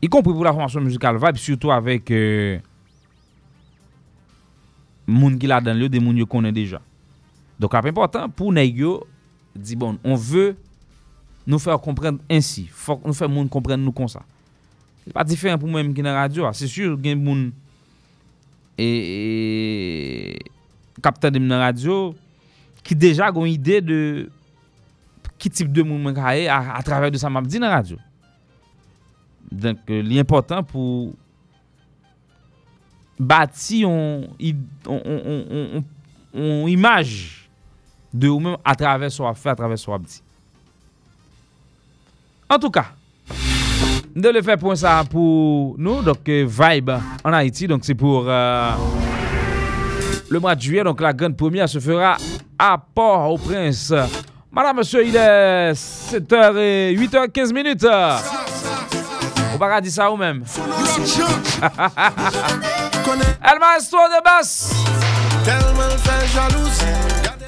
Y compris pour la formation musicale vibe, surtout avec moun qui là dans le des moun yo connaît déjà. Donc c'est important pour nèg yo dit bon, on veut nous faire comprendre ainsi, faut nous faire moun comprendre nous comme ça. C'est pas différent pour moi même qui dans radio, c'est sûr gen moun et capteur de la radio qui déjà gon idée de qui type de mouvement à travers de ça m'a dit dans radio. Donc l'important pour bâtir on image de ou même à travers son affaire, à travers son abdi. En tout cas, de le faire pour ça pour nous, donc Vibe en Haïti, donc c'est pour le mois de juillet, donc la grande première se fera à Port-au-Prince. Madame, monsieur, il est 7h15. Au paradis ça ou même. El maestro de basse.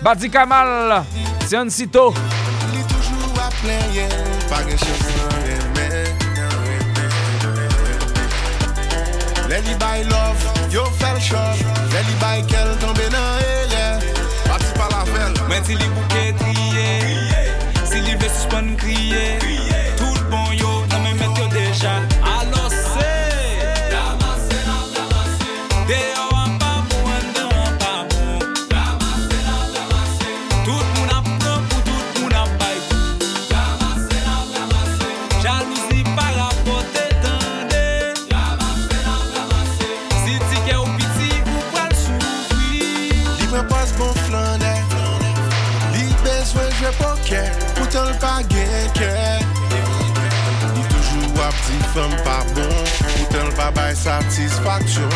Badi Kamal, c'est un sitôt. Lady by love, yo fell shop. Lady by quel tombe nan elle. Parti par la felle. Mais si les bouquets triés, si les vestes suspendent criés, tout bon yo, non mais mettre yo déjà. Alors c'est la masse, la masse. Deo en babou, en de en babou. La masse, tout moun a propre, tout moun a baille. La masse, jalousie par rapport t'étendez. La masse, si tu es au petit, vous pouvez souffrir. Libre passe bon flanet, libre besoin de jouer poker, pourtant le paguet. Petite femme pas bon, pourtant le pas bail satisfaction.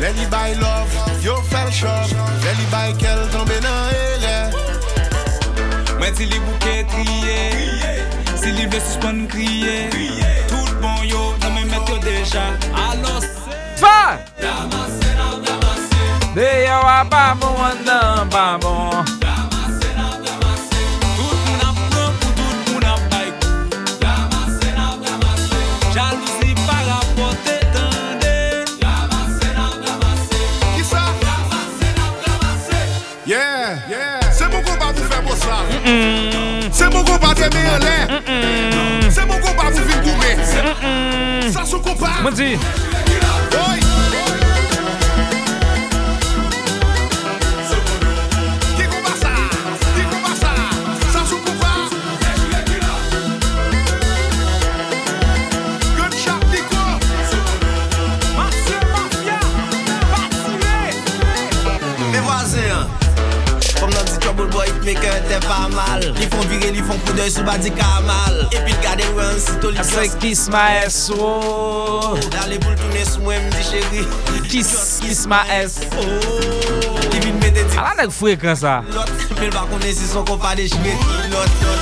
Lady by love, yo fell shop. Lady by qu'elle tombe dans elle. Mais si les bouquets triés, si les vestes suspendent criés, tout bon yo, non mais mettre déjà. Alors c'est va. Damassé. De yo a pas bon, non pas bon. C'est mon combat de Mélène. C'est mon combat de Vigoumet. Ça se compare. Vas-y. Mais que t'es pas mal. Ils font virer, ils font coup d'œil sous Badi Kamal. Et puis regardez où un sitôt les kiss. Kiss maestro. Dans les boules tournées sous moi, me dit chérie. Kiss maestro. Ils viennent me dire. Ah là, fouet comme ça. L'autre, mais le bacon est si son compas déchiré. L'autre.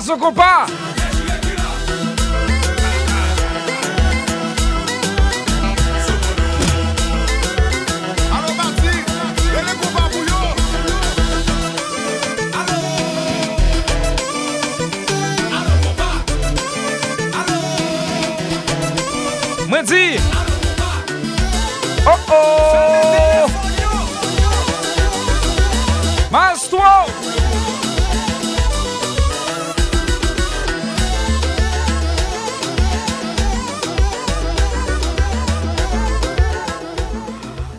Son compas. Alors parti, et les compas pour yo. Alors compas.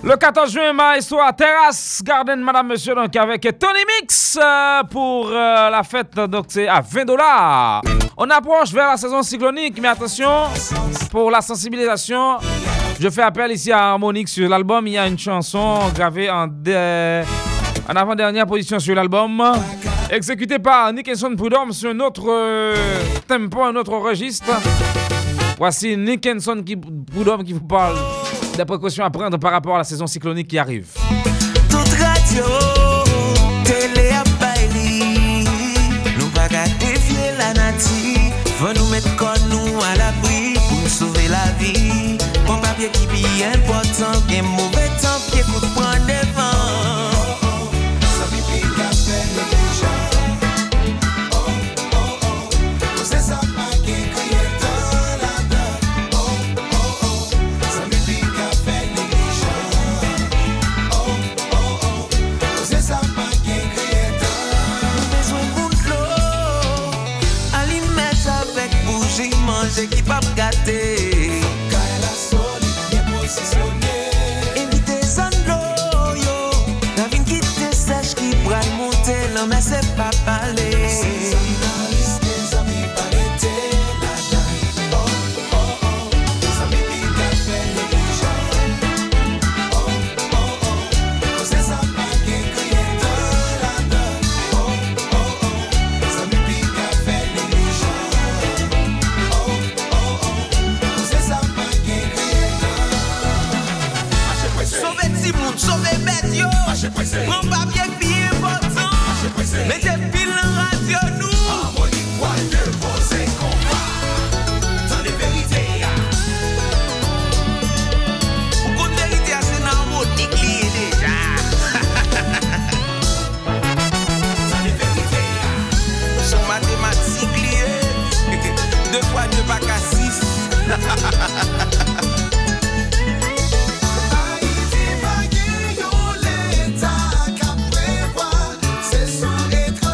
Le 14 juin, Maestro à Terrace Garden, Madame Monsieur, donc avec Tony Mix pour la fête, donc c'est à $20. On approche vers la saison cyclonique, mais attention, pour la sensibilisation, je fais appel ici à Harmonik sur l'album. Il y a une chanson gravée en avant-dernière position sur l'album, exécutée par Nickenson Prudhomme sur un autre tempo, un autre registre. Voici Nickenson Prudhomme qui vous parle des précautions à prendre par rapport à la saison cyclonique qui arrive. Toute radio, télé à Bailly, nous pas qu'à défier la nature, va nous mettre comme nous à l'abri pour nous sauver la vie. Bon papier qui est important, bien mauvais temps, qui écoute prendre des vents. Qui va me gâter car elle a solide bien positionnée. Évitez son l'eau yo. La vie qui te sèche qui pourra monter. Non mais c'est pas parler. C'est ça les amis pas l'été. La dame oh oh oh. Les amis qui t'appellent les gens. Oh oh oh. C'est ça pas qui crie dans la dame. Oh oh oh. Les amis qui t'appellent les gens. Sauve bête yo, prends papier qui est important, mettez pile radio nous. Harmonik, quoi de vos écombats, tant de vérité. Pour qu'on vérité, c'est l'harmonie qui est déjà. Tant de vérité. Son mathématique lié, 2 fois 2 pas qu'à 6. It's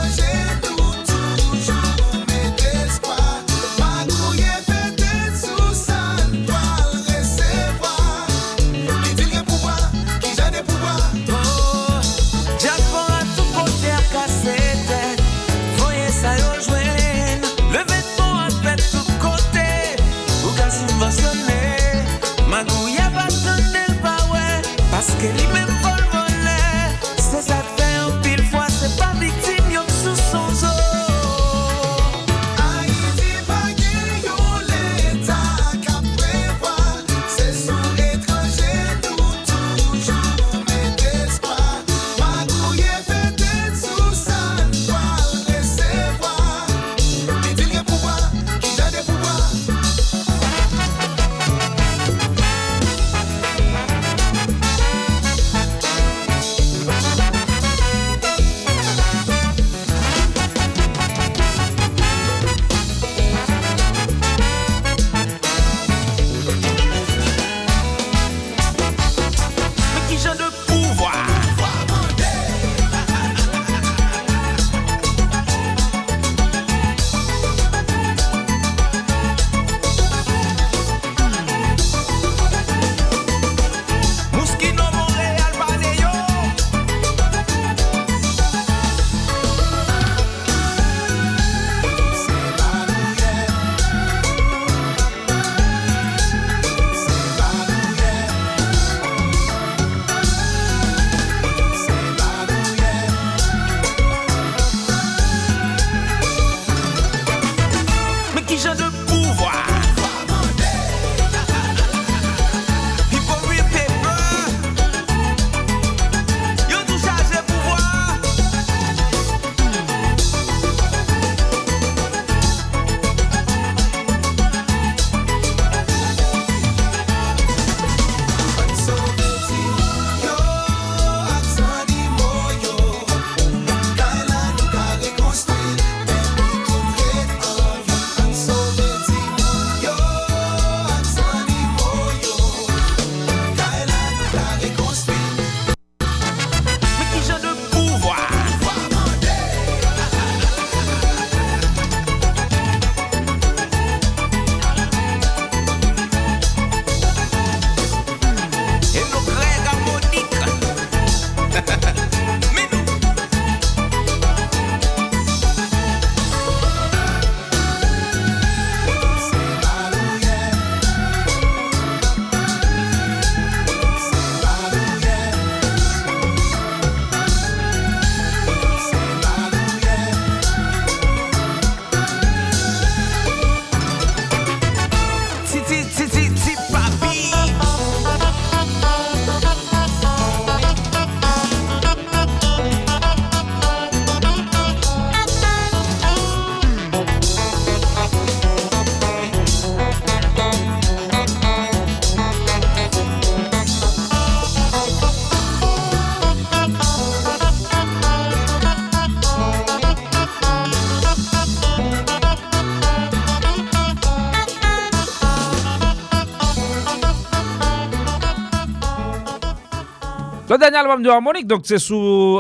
Le dernier album de Harmonik, donc c'est sous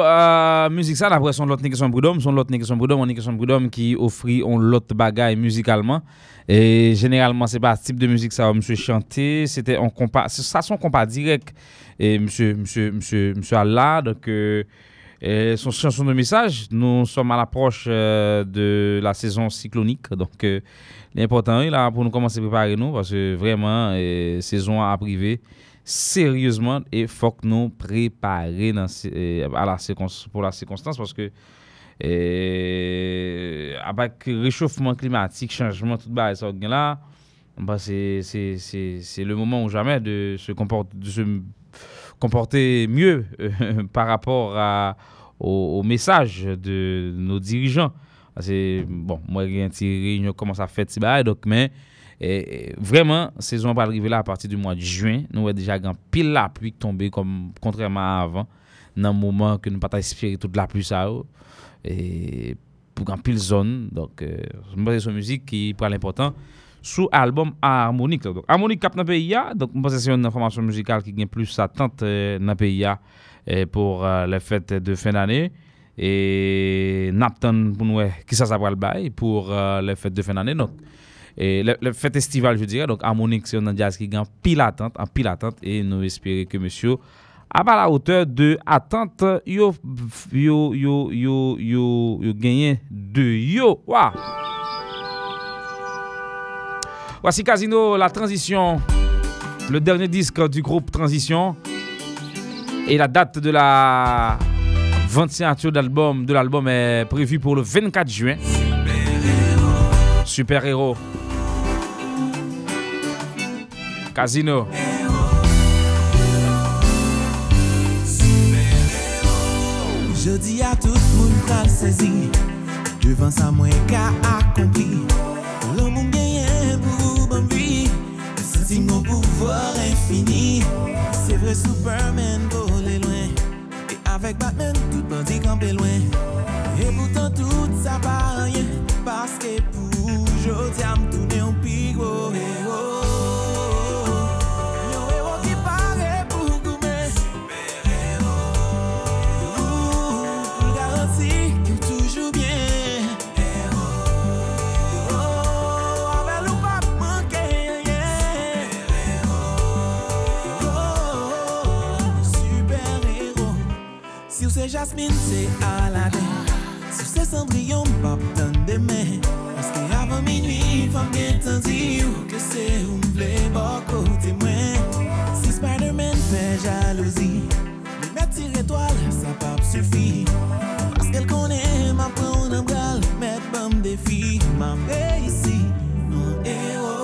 musique ça. Après son l'autre nègre son prud'homme qui offrit on l'autre bagaille musicalement. Et généralement c'est pas ce type de musique ça monsieur chanter, c'était on compas, ça son compas direct et monsieur Allah donc et son chanson de message. Nous sommes à l'approche de la saison cyclonique, donc l'important est là pour nous commencer à préparer nous parce que vraiment saison à priver sérieusement et faut que nous préparer pour la circonstance parce que avec réchauffement climatique, changement tout bas ça là, bah c'est le moment ou jamais de se comporter mieux par rapport au message de nos dirigeants. C'est bon, moi rien tiré, je commence à faire tibaille donc mais vraiment saison va arriver là à partir du mois de juin, nous est déjà grand pile la pluie tomber comme contrairement à avant, dans moment que nous pas espérer toute la pluie ça et pour grand pile zone donc c'est une musique qui prend l'important sous album Harmonik. Donc Harmonik cap dans pays a donc c'est une information musicale qui gagne plus attente dans pays a pour les fêtes de fin d'année et n'attend pour nous qui ça va le bail pour les fêtes de fin d'année donc et le festival je dirais donc Harmonik c'est un jazz qui gagne pile attente et nous espérons que monsieur à la hauteur de attente yo gagné de yo wa Voici Casino, la transition, le dernier disque du groupe Transition et la date de la 25e d'album de l'album est prévue pour le 24 juin. Super-héros. Casino. Je dis à tout le monde qu'elle saisit, devant sa moins qu'à accompli. Si mon pouvoir infini, c'est vrai Superman volé loin. Et avec Batman, tout bandit campé loin. Et pourtant tout ça pas rien, parce que pour aujourd'hui, j'aime tourner un pigot. Yon héros qui paraît pour gourmet. Super héros, pour garantir qu'il toujours bien. C'est Jasmine, c'est Aladdin. Sur ses cendrillons, pop donne des mains. Parce qu'avant minuit, femme bien tendue. Que c'est où me plaît, bon côté moins. Si Spider-Man fait jalousie, lui mettre une étoile, ça pas suffit. Parce qu'elle connaît ma prendre un bras, mettre bombe défi, m'a fait ici. Mon héros.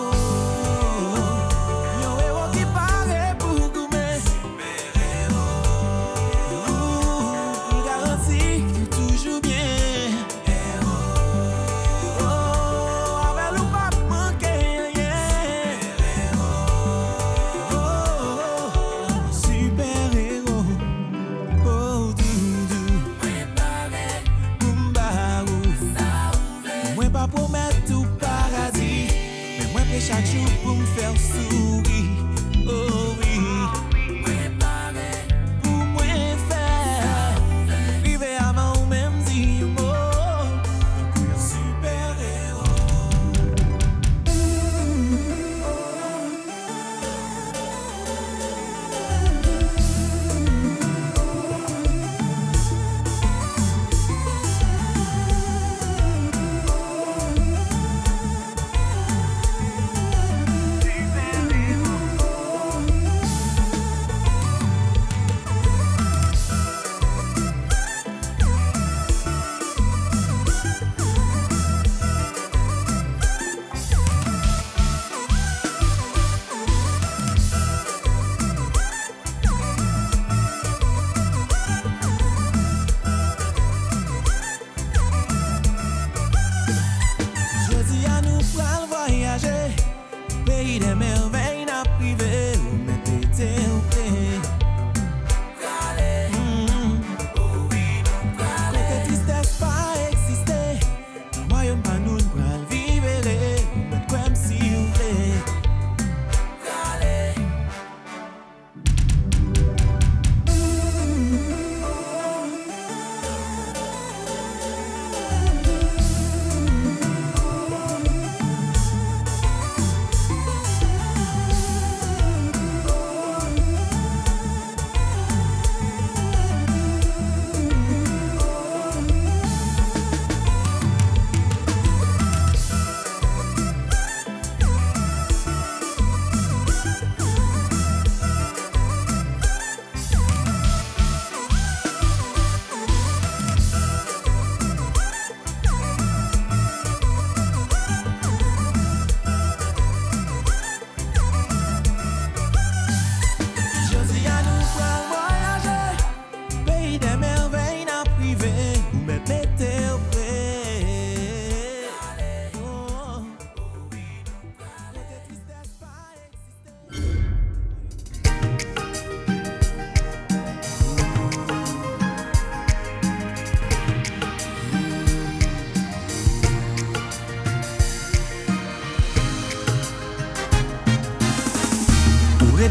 Chaque jour pour me faire sourire, oh oui. Pour moi faire vivre avant ou même dire mot. Super héros.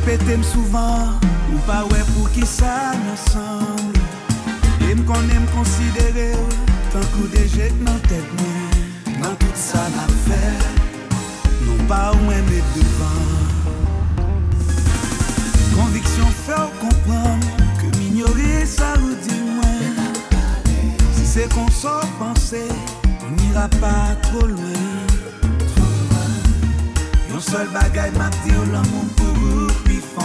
répéter souvent, ou pas ouais pour qui ça me semble. Et m'aime considérer, tant coup de jet dans tête moi, dans tout ça m'a fait, non pas ou même devant. Conviction faire comprendre que m'ignorer ça ou dit moi. Si c'est qu'on s'en pensait, on n'ira pas trop loin. Yon seul bagay m'a dit ou l'amour pour plus fort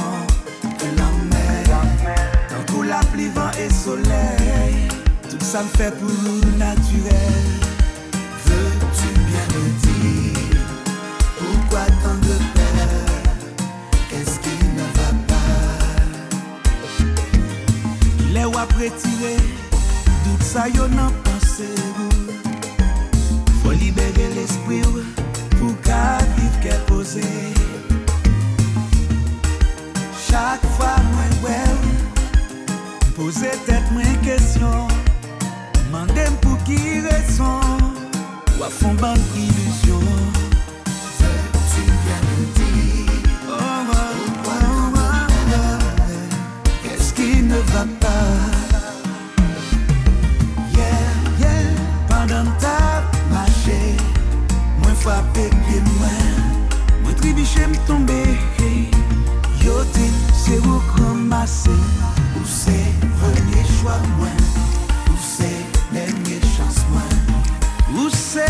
que la mer. Tant tout la pluie, vent et soleil, tout ça me fait pour nous naturel. Veux-tu bien me dire pourquoi tant de peur? Qu'est-ce qui ne va pas? Qu'il est ou à prétirer, tout ça y'en a pensé. Faut libérer l'esprit pour qu'à vivre qu'elle posée. Chaque fois moins well, poser tête moins question. Mandem pour qui raison ou à fond bande illusion. Veux-tu bien me dire pourquoi qu'est-ce qui ne va pas? Yeah, yeah, pendant ta marché, moins frappé pied moins, moins tribiché me tombé. Yo dit c'est vous ramasser, ou c'est premier choix moins, ou c'est dernière chance moins, ou c'est.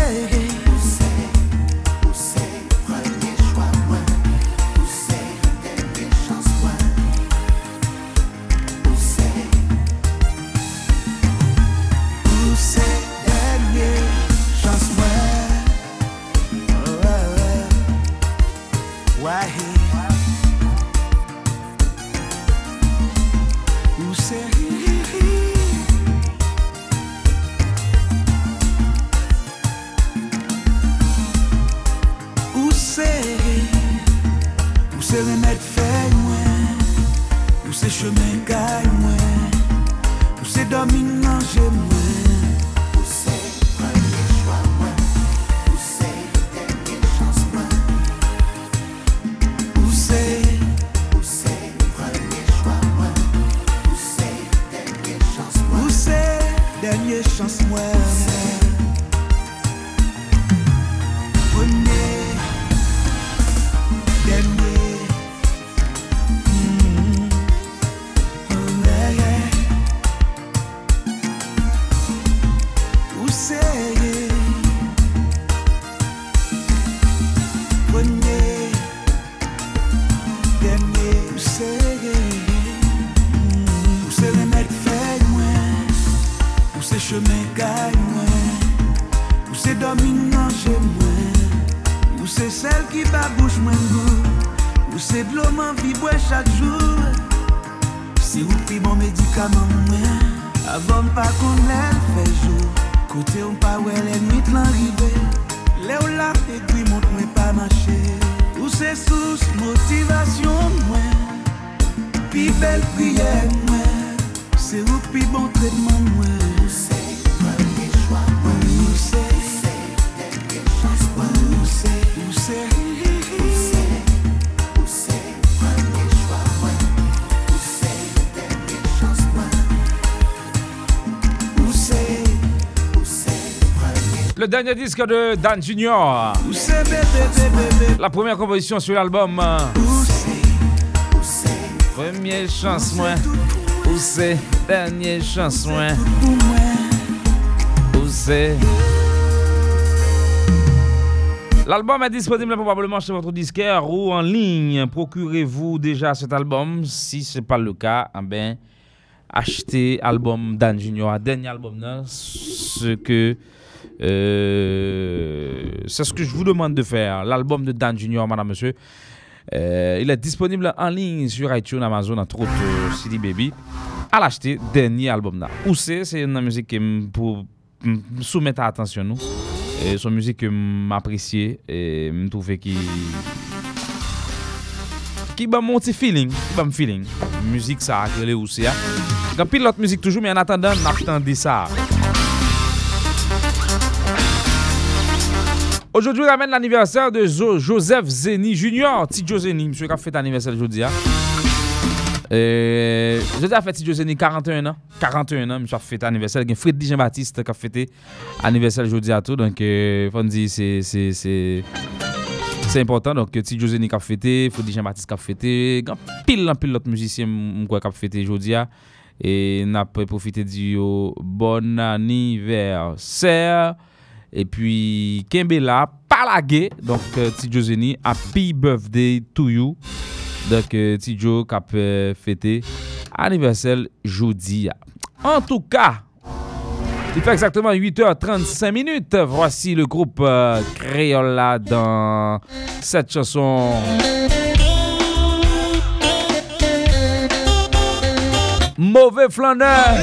Le dernier disque de Dan Junior. La première composition sur l'album. Première chance moins. Où c'est? Dernière chance moins. Où c'est? L'album est disponible probablement chez votre disquaire ou en ligne. Procurez-vous déjà cet album. Si ce n'est pas le cas, eh ben, achetez l'album Dan Junior. Dernier album là. C'est ce que je vous demande de faire. L'album de Dan Junior, madame, monsieur, il est disponible en ligne sur iTunes, Amazon, entre autres CD Baby. À l'acheter, dernier album là. Où c'est une musique pour soumettre à attention nous. Et son musique que m'apprécier et me trouver qui ba mon petit feeling, qui ba mon feeling. Musique ça a créé où c'est. Quand pile l'autre musique toujours, mais en attendant, n'attendez ça. Aujourd'hui, on ramène l'anniversaire de Joseph Zeni Junior. Petit Joseph Zeni, monsieur qui a fait l'anniversaire aujourd'hui. Je dis à fête José 41 ans, je fête anniversaire, il y a Freddy Jean-Baptiste qui a fêté anniversaire aujourd'hui à tout, donc Fondi c'est important, donc Ti José qui a fêté, Freddy Jean-Baptiste qui a fêté, pile l'autre musicien qui a fêté aujourd'hui et n'a pas profité du bon anniversaire. Et puis Kembela Palagé, donc Ti José happy birthday to you. Donc Tidjo qui a fêté anniversaire jeudi. En tout cas, il fait exactement 8h35. Voici le groupe Crayola dans cette chanson. Mauvais flâneur.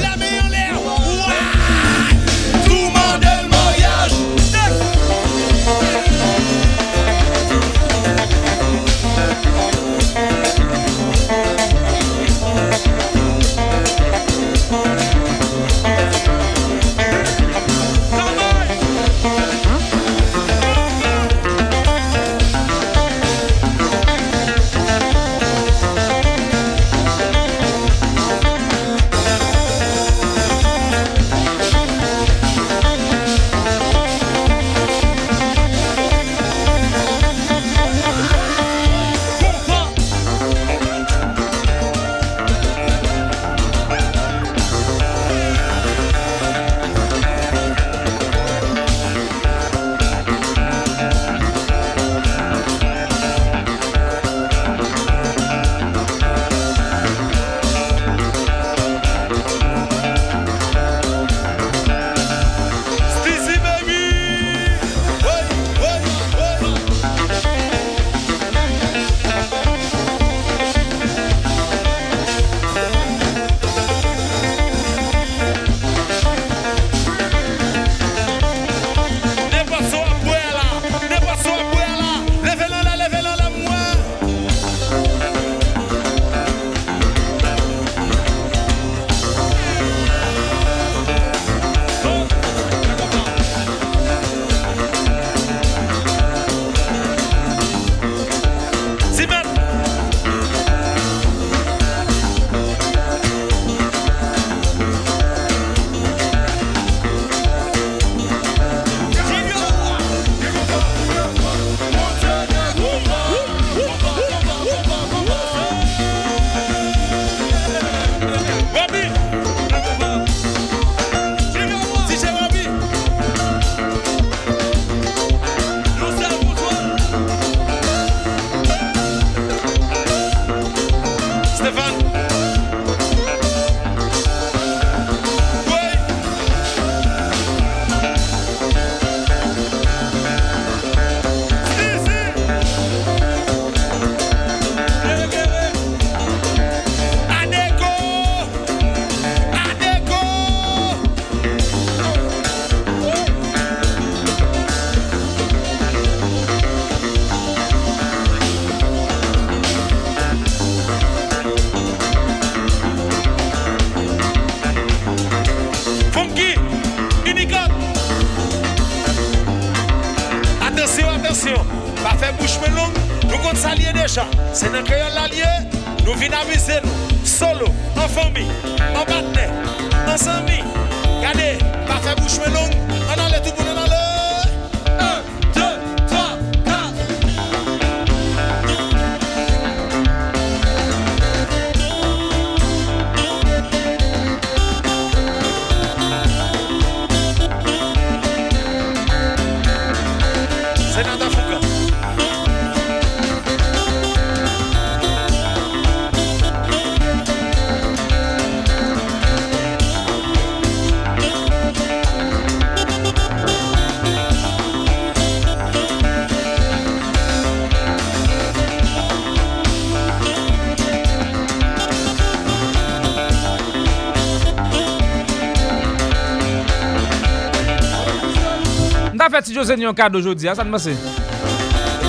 Si José n'a un cadeau aujourd'hui, ça te passe.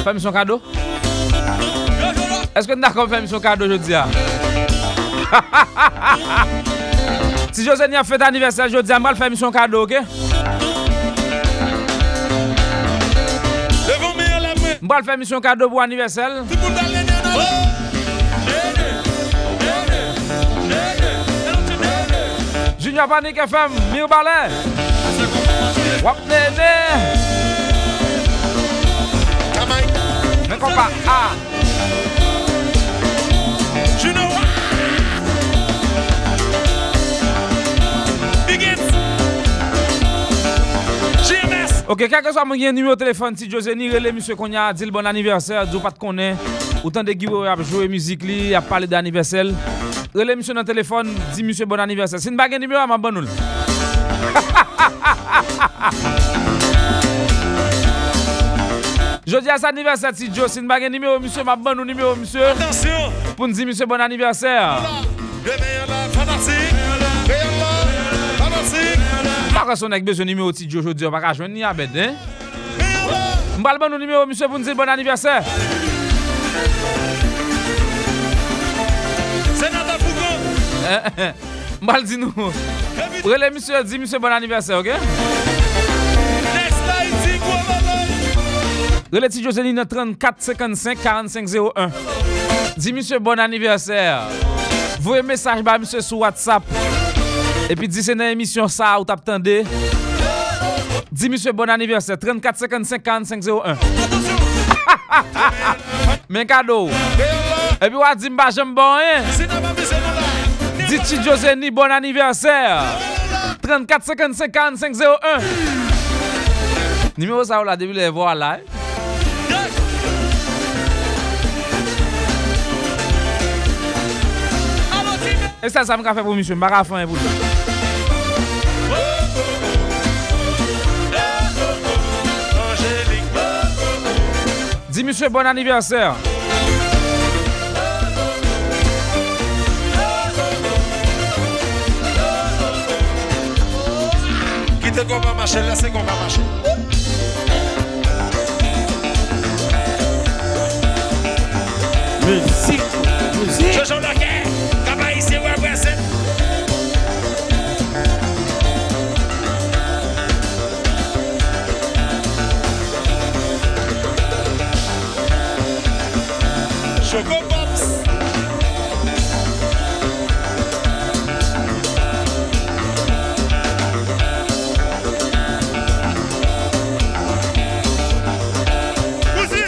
Fais-moi son cadeau. Est-ce que tu d'accord faire son cadeau aujourd'hui? Si José n'a fait anniversaire aujourd'hui, je vais faire son cadeau, ok? Je vais faire son cadeau pour anniversaire. continue à paniquer FM, mire balai. Wap néné. Mais compas A. You know what? Ok, quel que soit mon numéro de téléphone, si José ni relais, monsieur Konya, dit le bon anniversaire, je ne pas te connaître. Autant de Guillaume a joué musique, il a parlé d'anniversaire. Relais, monsieur, dans le téléphone, dit monsieur bon anniversaire. Si une bague numéro, je m'en bonne. Je dis à cet anniversaire, si José, si une bague numéro, monsieur, ma bonne numéro, monsieur. Attention! Pour nous dire monsieur bon anniversaire. Parce qu'on a besoin de numéro de Tidjo aujourd'hui, on va rejoindre ni Abed. On va le numéro, monsieur, pour nous dire bon anniversaire. Sénateur Foucault. On va le dire nous. Relais, monsieur, dit monsieur bon anniversaire, ok? Relais Tidjo, c'est 34 55 45 01. Dis monsieur bon anniversaire. Vous avez un message par monsieur sur WhatsApp. Et puis dis c'est dans l'émission ça où t'attendez. Dis monsieur bon anniversaire 34 55 45 01. Mais cadeau. Et puis on dit m'ba j'aime bon hein. Dis ti Joseni bon anniversaire 34 55 45 01. Numéro ça là depuis les voir là. Et ça me fait pour monsieur, m'a fait pour monsieur. Dis monsieur bon anniversaire. Quitte qu'on va marcher, là c'est qu'on va marcher. Musique, musique. Je joue la guerre. Ici ou après ça. Choco Pops. Voici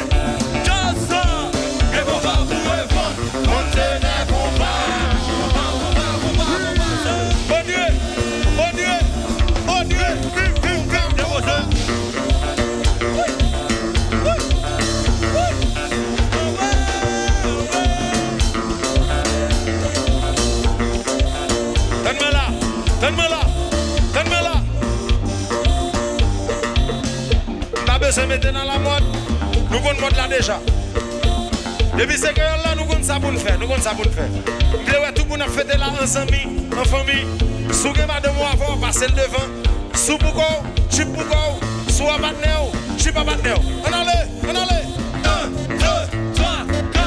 Johnson. Et bon va vous répondre. Montenegro. Se mettre dans la mode, nous connaissons mode là déjà. Depuis ces créoles là, nous connaissons ça pour nous faire, nous connaissons ça pour nous faire. Nous devons tout pour nous fêter là en famille. Sous que madame ou avant, passer le devant. Sous pourquoi, tu pourquoi, sous abatneo, tu pas abatneo. On allait, on allait. 1, 2, 3, 4.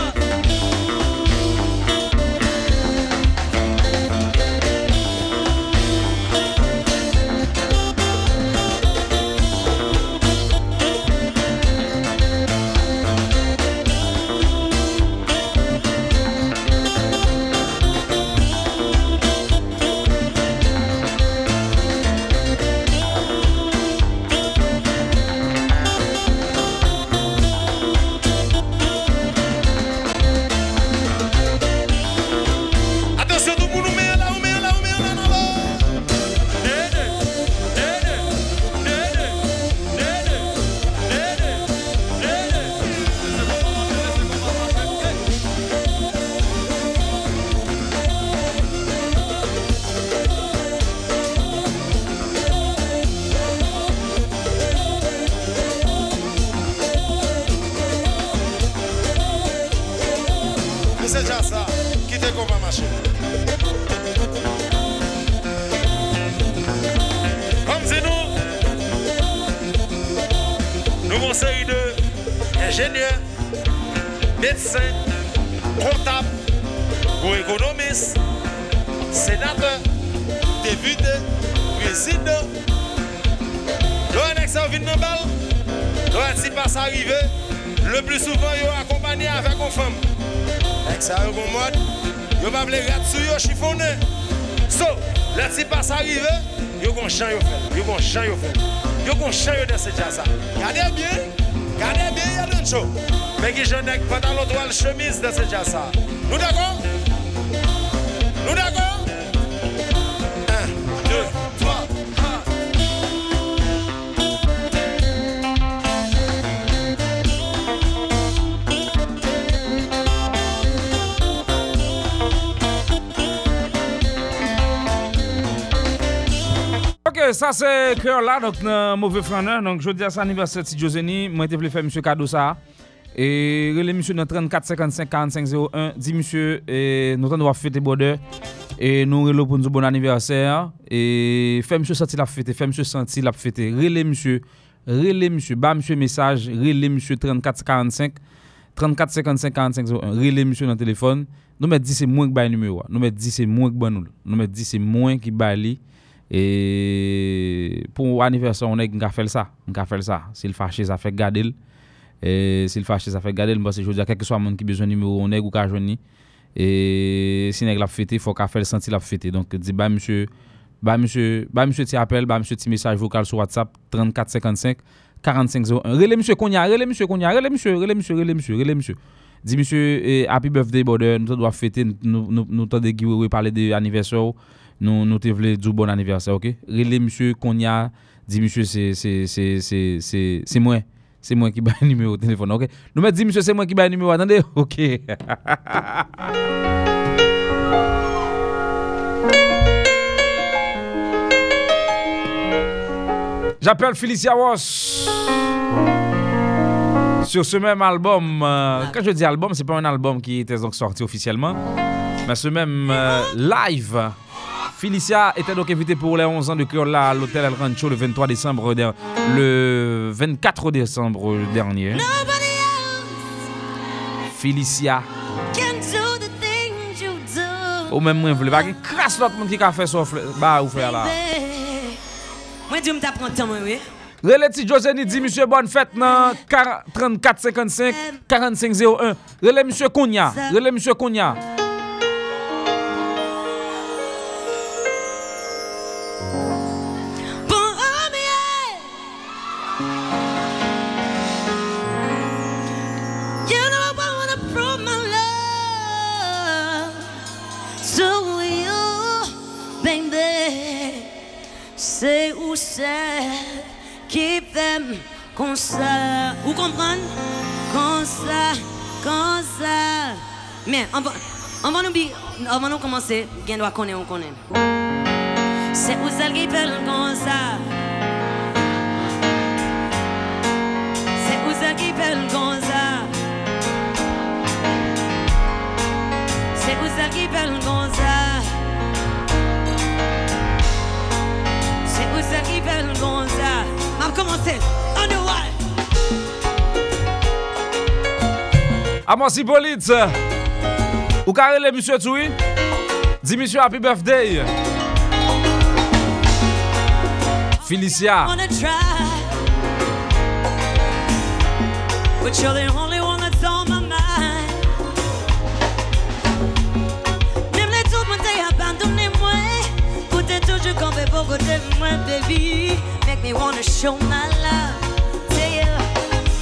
Avec ça, un bon mode, je vais vous les rats sur le chiffonnet. So, Là, si pas arrivé, yo gon chan yo fait. Yo gon chan yo fait. Yo gon chan yo dans ce jazz. Gardez bien, y'a d'autres choses. Mais qui j'en ai pas dans l'autre chemise dans ce jazz. Nous d'accord? Nous d'accord? 1, 2, 3. Ok, ça c'est Creola, donc mauvais freineur. Donc je dis à son anniversaire de Joseni, moi je voulais faire monsieur cadeau ça. Et relais monsieur dans 34 55 45 01, dit monsieur et nous on va fêter border et nous relais pour nous bon anniversaire et fait monsieur sentir la fête, fait monsieur sentir la fête. Relais monsieur, bah monsieur message, relais monsieur 34 45 34 55 45 01, relais monsieur dans téléphone. Nous met dit c'est moins que bail numéro. Nous met dit c'est moins que bon nous. Nous met dit c'est moins qui bail. Et pour anniversaire on est on va faire ça s'il fâché ça fait garder et parce que je veux dire quel que soit monde qui besoin numéro on est ou ca joindre et si nèg la fêter faut ca faire sentir la fêter donc dis bah monsieur ti appel bah monsieur ti message vocal sur WhatsApp 34 55 45 01 relais monsieur dis monsieur happy birthday border nous doit fêter nous t'en de giveaway parler de anniversaire nous te voulons du bon anniversaire, ok? Relais monsieur Konya, dit monsieur c'est moi qui bat le numéro de téléphone, ok? Nous me dit monsieur c'est moi qui bat le numéro, attendez, ok? J'appelle Felicia Ross sur ce même album. Quand je dis album, c'est pas un album qui était donc sorti officiellement, mais ce même live. Felicia était donc invitée pour les 11 ans de Creola à l'hôtel El Rancho le 24 décembre dernier. Felicia. Au même moment, vous voulez pas qu'il crasse l'autre monde qui a fait son bah ou faire là. Moi tu me t'apprends tant moi oui. Relais Joseni dit monsieur bonne fête nan 34 55 45 01. Relais monsieur Konya. C'est où c'est qui t'aime comme ça. Vous comprenez? Comme ça. Mais on va nous commencer. Qui doit connaître, on connaît. C'est où celle qui t'aime comme ça. C'est où celle qui t'aime comme ça. C'est où celle qui t'aime comme ça. C'est qui fait le gonza. M'a commencé. On the wall. Amos Hippolyte. Ou carré monsieur Toui. Dis monsieur happy birthday. Felicia. But you're the only one that's on my mind. Même les autres m'ont dit abandonnez-moi. You come back for good time, baby. Make me wanna show my love to you.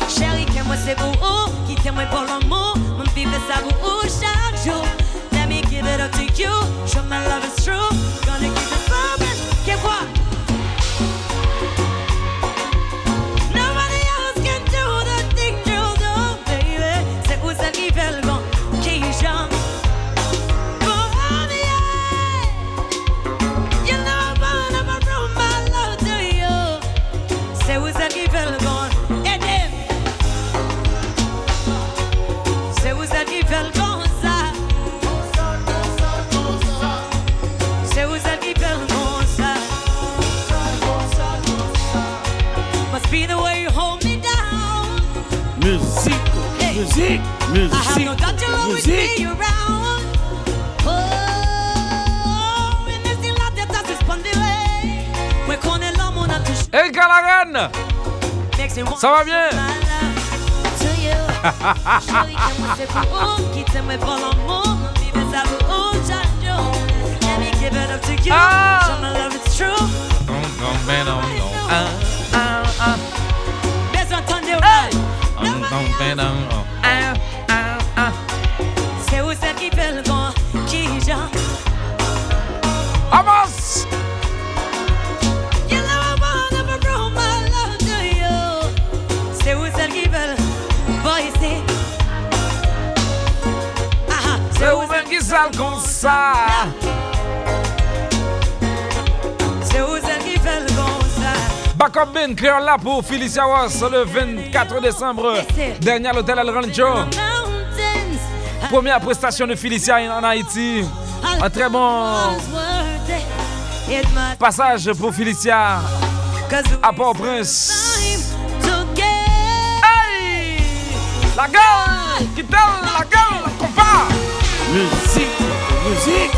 Chérie, que moi c'est pour vous, qui t'aime pour l'amour. Mon vivre ça pour vous chaque jour. Let me give it up to you. Show my love is true. Gonna keep it forever. Que quoi? Nobody else can do the thing you do, baby. C'est où ça qui fait le bon, qui j'aime. Music. I have no doubt you'll always be around. Oh, and there's the love that does respond the way. We're calling l'homme on a touché. Hey, Galaren! Ça va bien? give it up to you. Show my love, it's true. Bien entendu, c'est vous celle qui fait le bon, qui j'en. Amos! You know I won't ever bring my love to you. C'est vous celle qui fait le bon ici. C'est vous celle qui sale comme ça. C'est vous celle qui fait le bon. Backup Bin, Creola pour Felicia Ross le 24 décembre. Dernier à l'hôtel El Rancho. Première prestation de Felicia en Haïti. Un très bon passage pour Felicia à Port-au-Prince. Hey! La gueule! Qui donne la gueule? La compas! Musique! Musique!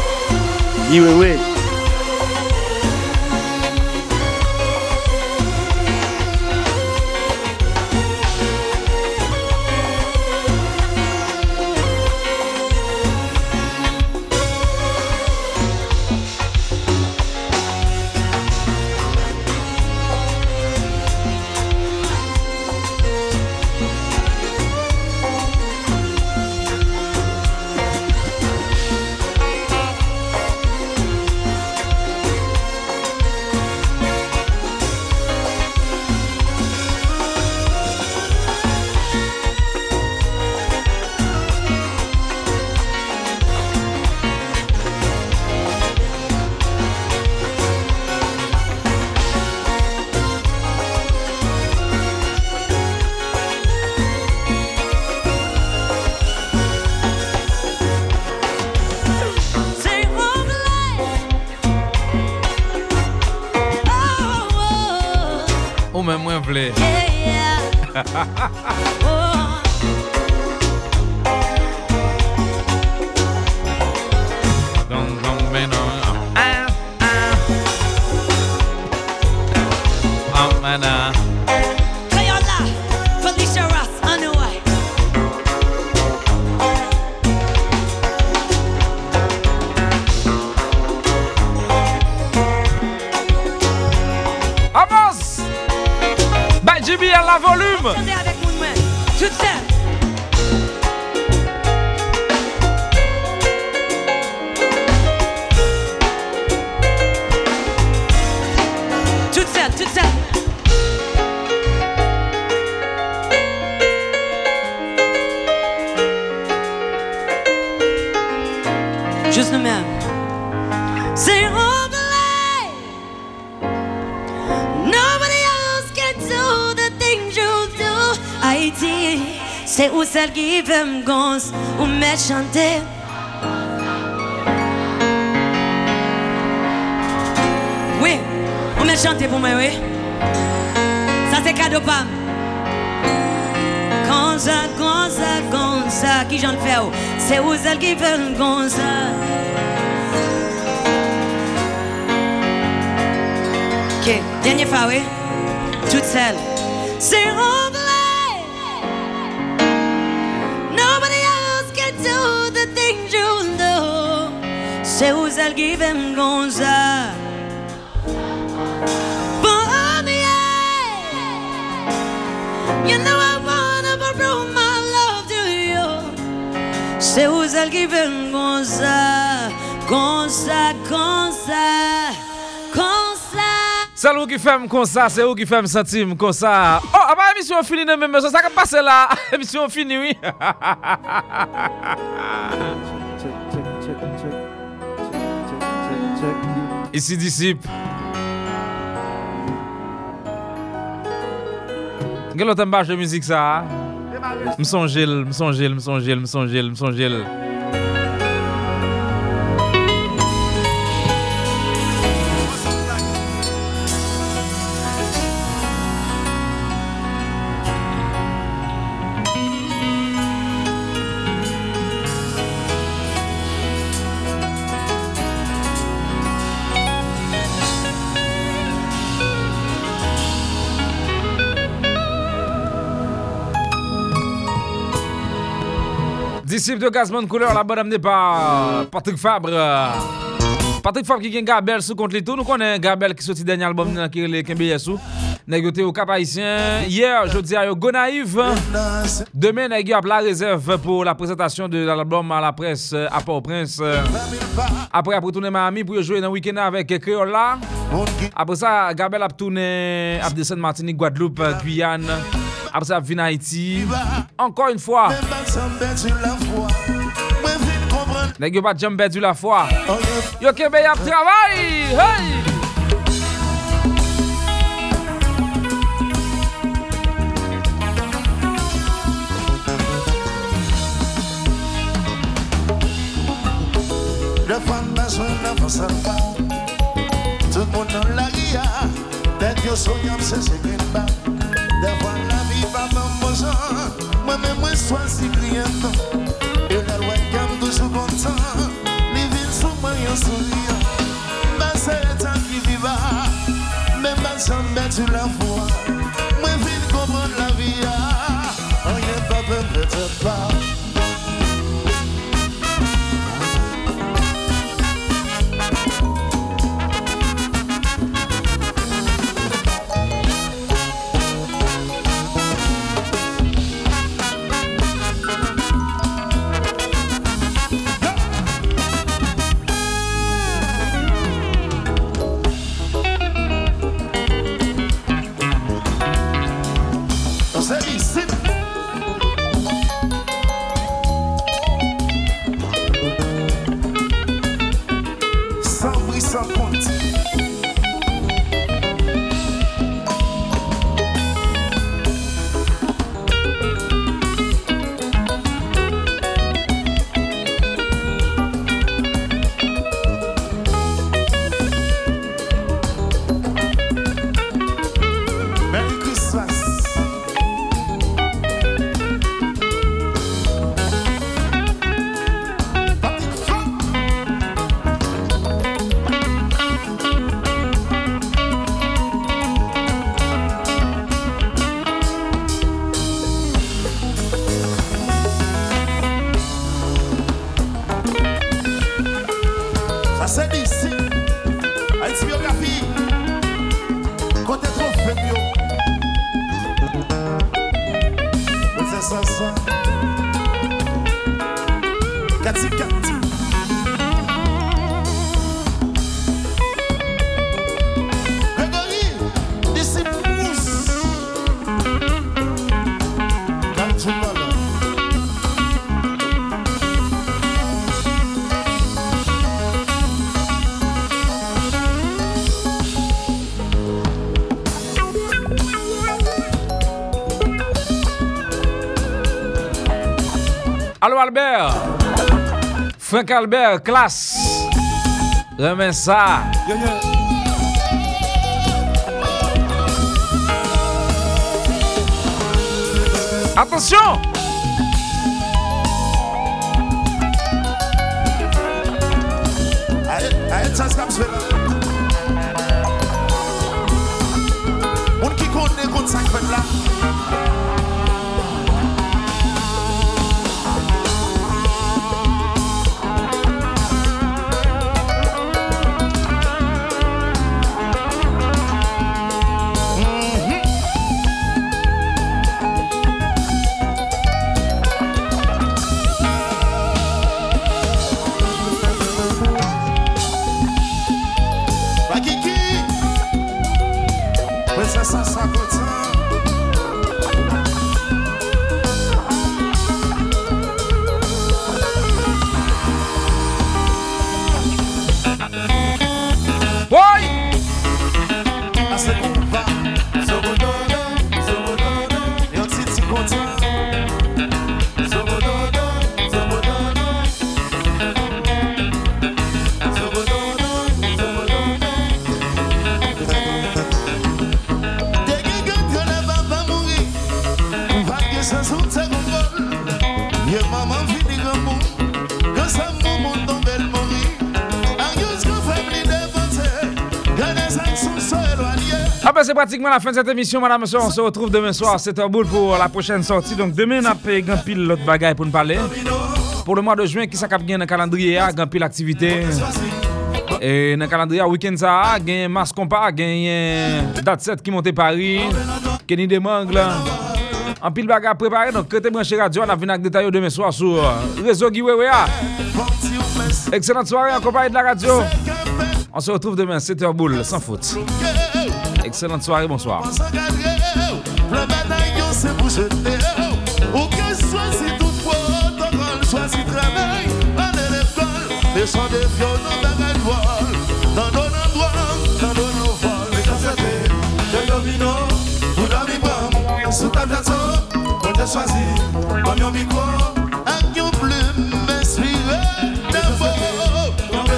Oui, oui, oui. Yeah, yeah. Oh. Don't be no. Man. Crayola, Felicia Ross on the way. Avance. Jimmy à la volume. Toute seule. Juste le même. C'est c'est où celle qui veut me gonfler ou me chanter. Oui, on me chanter pour moi, oui. Ça c'est cadeau pam. Comme ça, qui j'en fais. C'est où celle qui veut me gonfler. Ok, dernière fois, oui. Toute seule. C'est où c'est où elle qui fait me gonfler. For me, you know I wanna prove my love to you. C'est où elle qui fait me gonfler. C'est où qui fait me gonfler, c'est où qui fait me sentir me gonfler. Oh, avant l'émission finie, même ça qui passe là. L'émission finie, oui. Ici Disip. Quel autre marche de musique ça? Me songez. Disciple de Gazman Couleur, la bonne amenée par Patrick Fabre. Patrick Fab qui gagne Gabel sous contre les tours. Nous connaissons Gabel qui sorti dernier album qui est le Kembeyesu. Négoté au Cap Haïtien. Hier, jeudi à Gonaïves. Demain, Négui a la réserve pour la présentation de l'album à la presse à Port-au-Prince. Après tourner Miami pour jouer dans le week-end avec Creola. Après ça, Gabel a tourné à descendre Martinique, Guadeloupe, Guyane. Après ça, vient Haïti. Encore une fois. Nèg yo pa jam perdu la foi. Yo kembe y a travail. Hey! Le fan n'a soin d'avance pas. Tout le monde dans la ria. Tête yo soyam c'est secret pas. Devant la vie pas mon besoin. Moi-même moi sois si client. Sous bon temps, les villes sont moyens sourires. Ma sœur qui viva, même ma chambre tu la vois. Moi vite comprendre la vie, on n'est pas peur de te pas. Albert, Franck Albert, classe, remets ça. Attention! Allez, ça se passe là. On qui compte ça fait là. C'est pratiquement la fin de cette émission, madame, monsieur. On se retrouve demain soir à 7h pour la prochaine sortie. Donc demain, on a payé grand pile l'autre bagaille pour nous parler. Pour le mois de juin, qui s'est gagné dans le calendrier, grand pile activité. Et dans le calendrier, week-end, ça a gagné Mas Compa, gagné Datset qui monte Paris, Kenny Demangle. En pile bagarre préparé, donc quand t'es branché radio, on a vu un détail demain soir sur Réseau Guiwewea. Excellente soirée en compagnie de la radio. On se retrouve demain, 7h boule, sans faute. Excellente soirée, bonsoir. Les sons des vieux dans la belle voile, dans nos endroits, dans nos vols. Les cassettes, les domino, vous l'avez pas, sous ta tête, on t'a choisi, on y a mis quoi, avec une plume, mais suivez d'un vol. Tombez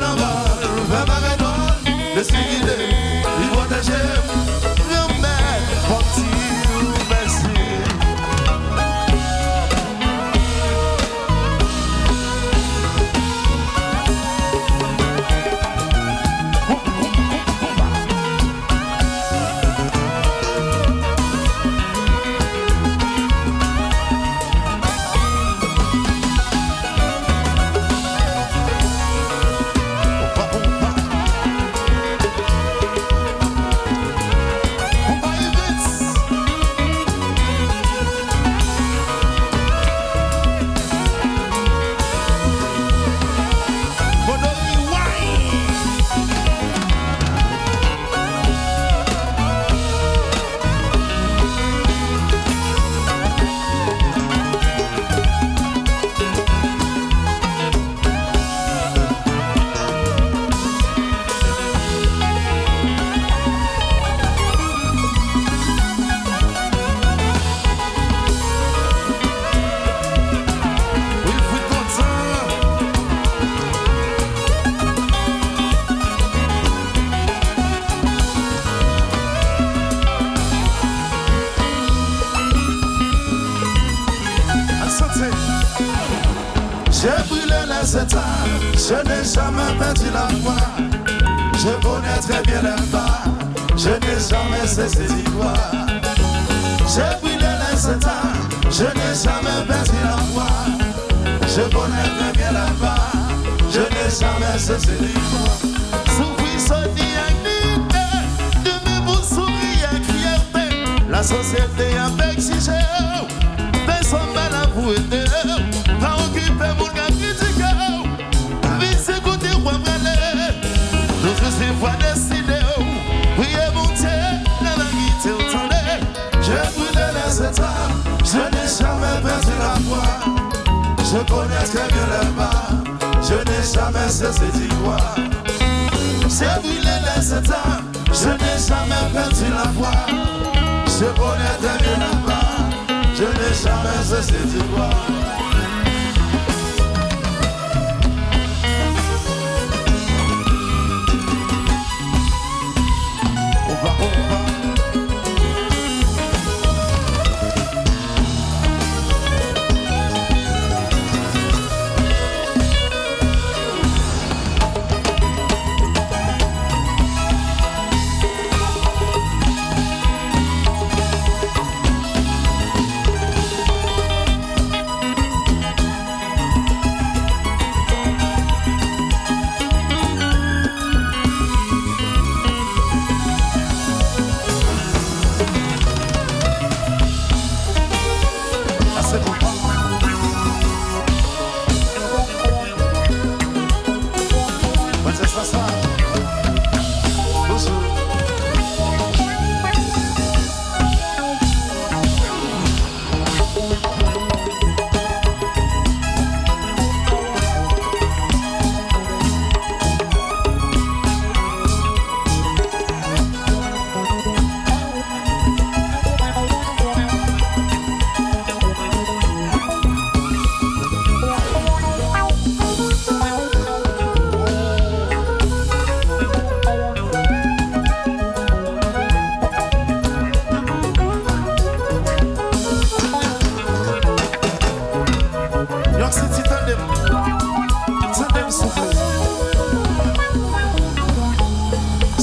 dans le vol, revers par les doigts, les suividés, ils vont t'agir. Je n'ai jamais perdu la foi. Je connais très bien les pas. Je n'ai jamais cessé d'y croire. J'ai brûlé les états. Je n'ai jamais perdu la foi. Je connais très bien les pas. Je n'ai jamais cessé d'y croire. Souffrir, sonner à l'unité. De mes beaux sourires à fierté. La société a exigé. Personne ne l'a voué. Pas occupé mon gars critiqué. Je vois décider, oui, et monter dans la guitare au temps. Je brûlais les états, je n'ai jamais perdu la foi. Je connais très bien les bas, je n'ai jamais cessé d'y croire. Je brûlais les états, je n'ai jamais perdu la foi. Je connais très bien les bas, je n'ai jamais cessé d'y croire.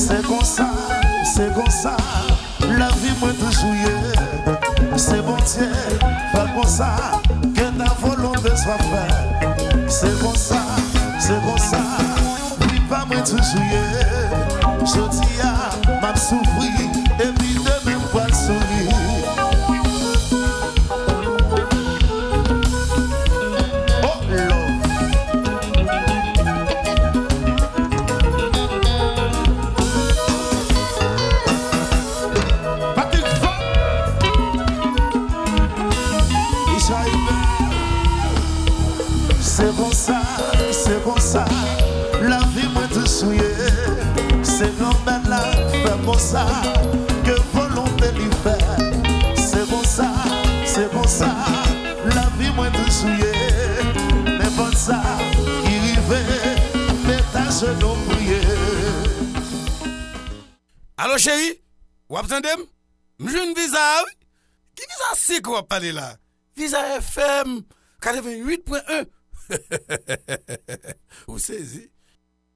C'est comme ça, c'est comme ça. m'a souffri, et puis de même pas le sourire. Oh Lord, Patrick Fon Israël. C'est bon ça, la vie m'a tout souillé. C'est normal là, fais bon ça, que volonté lui fait. C'est bon ça, la vie m'a tout souillé. Mais bon ça, qui rivait, mais ta genou prié. Allô chérie, vous attendez? J'ai une visa, qui visa c'est qu'on va parler là? Visa FM 88.1. Vous saisissez?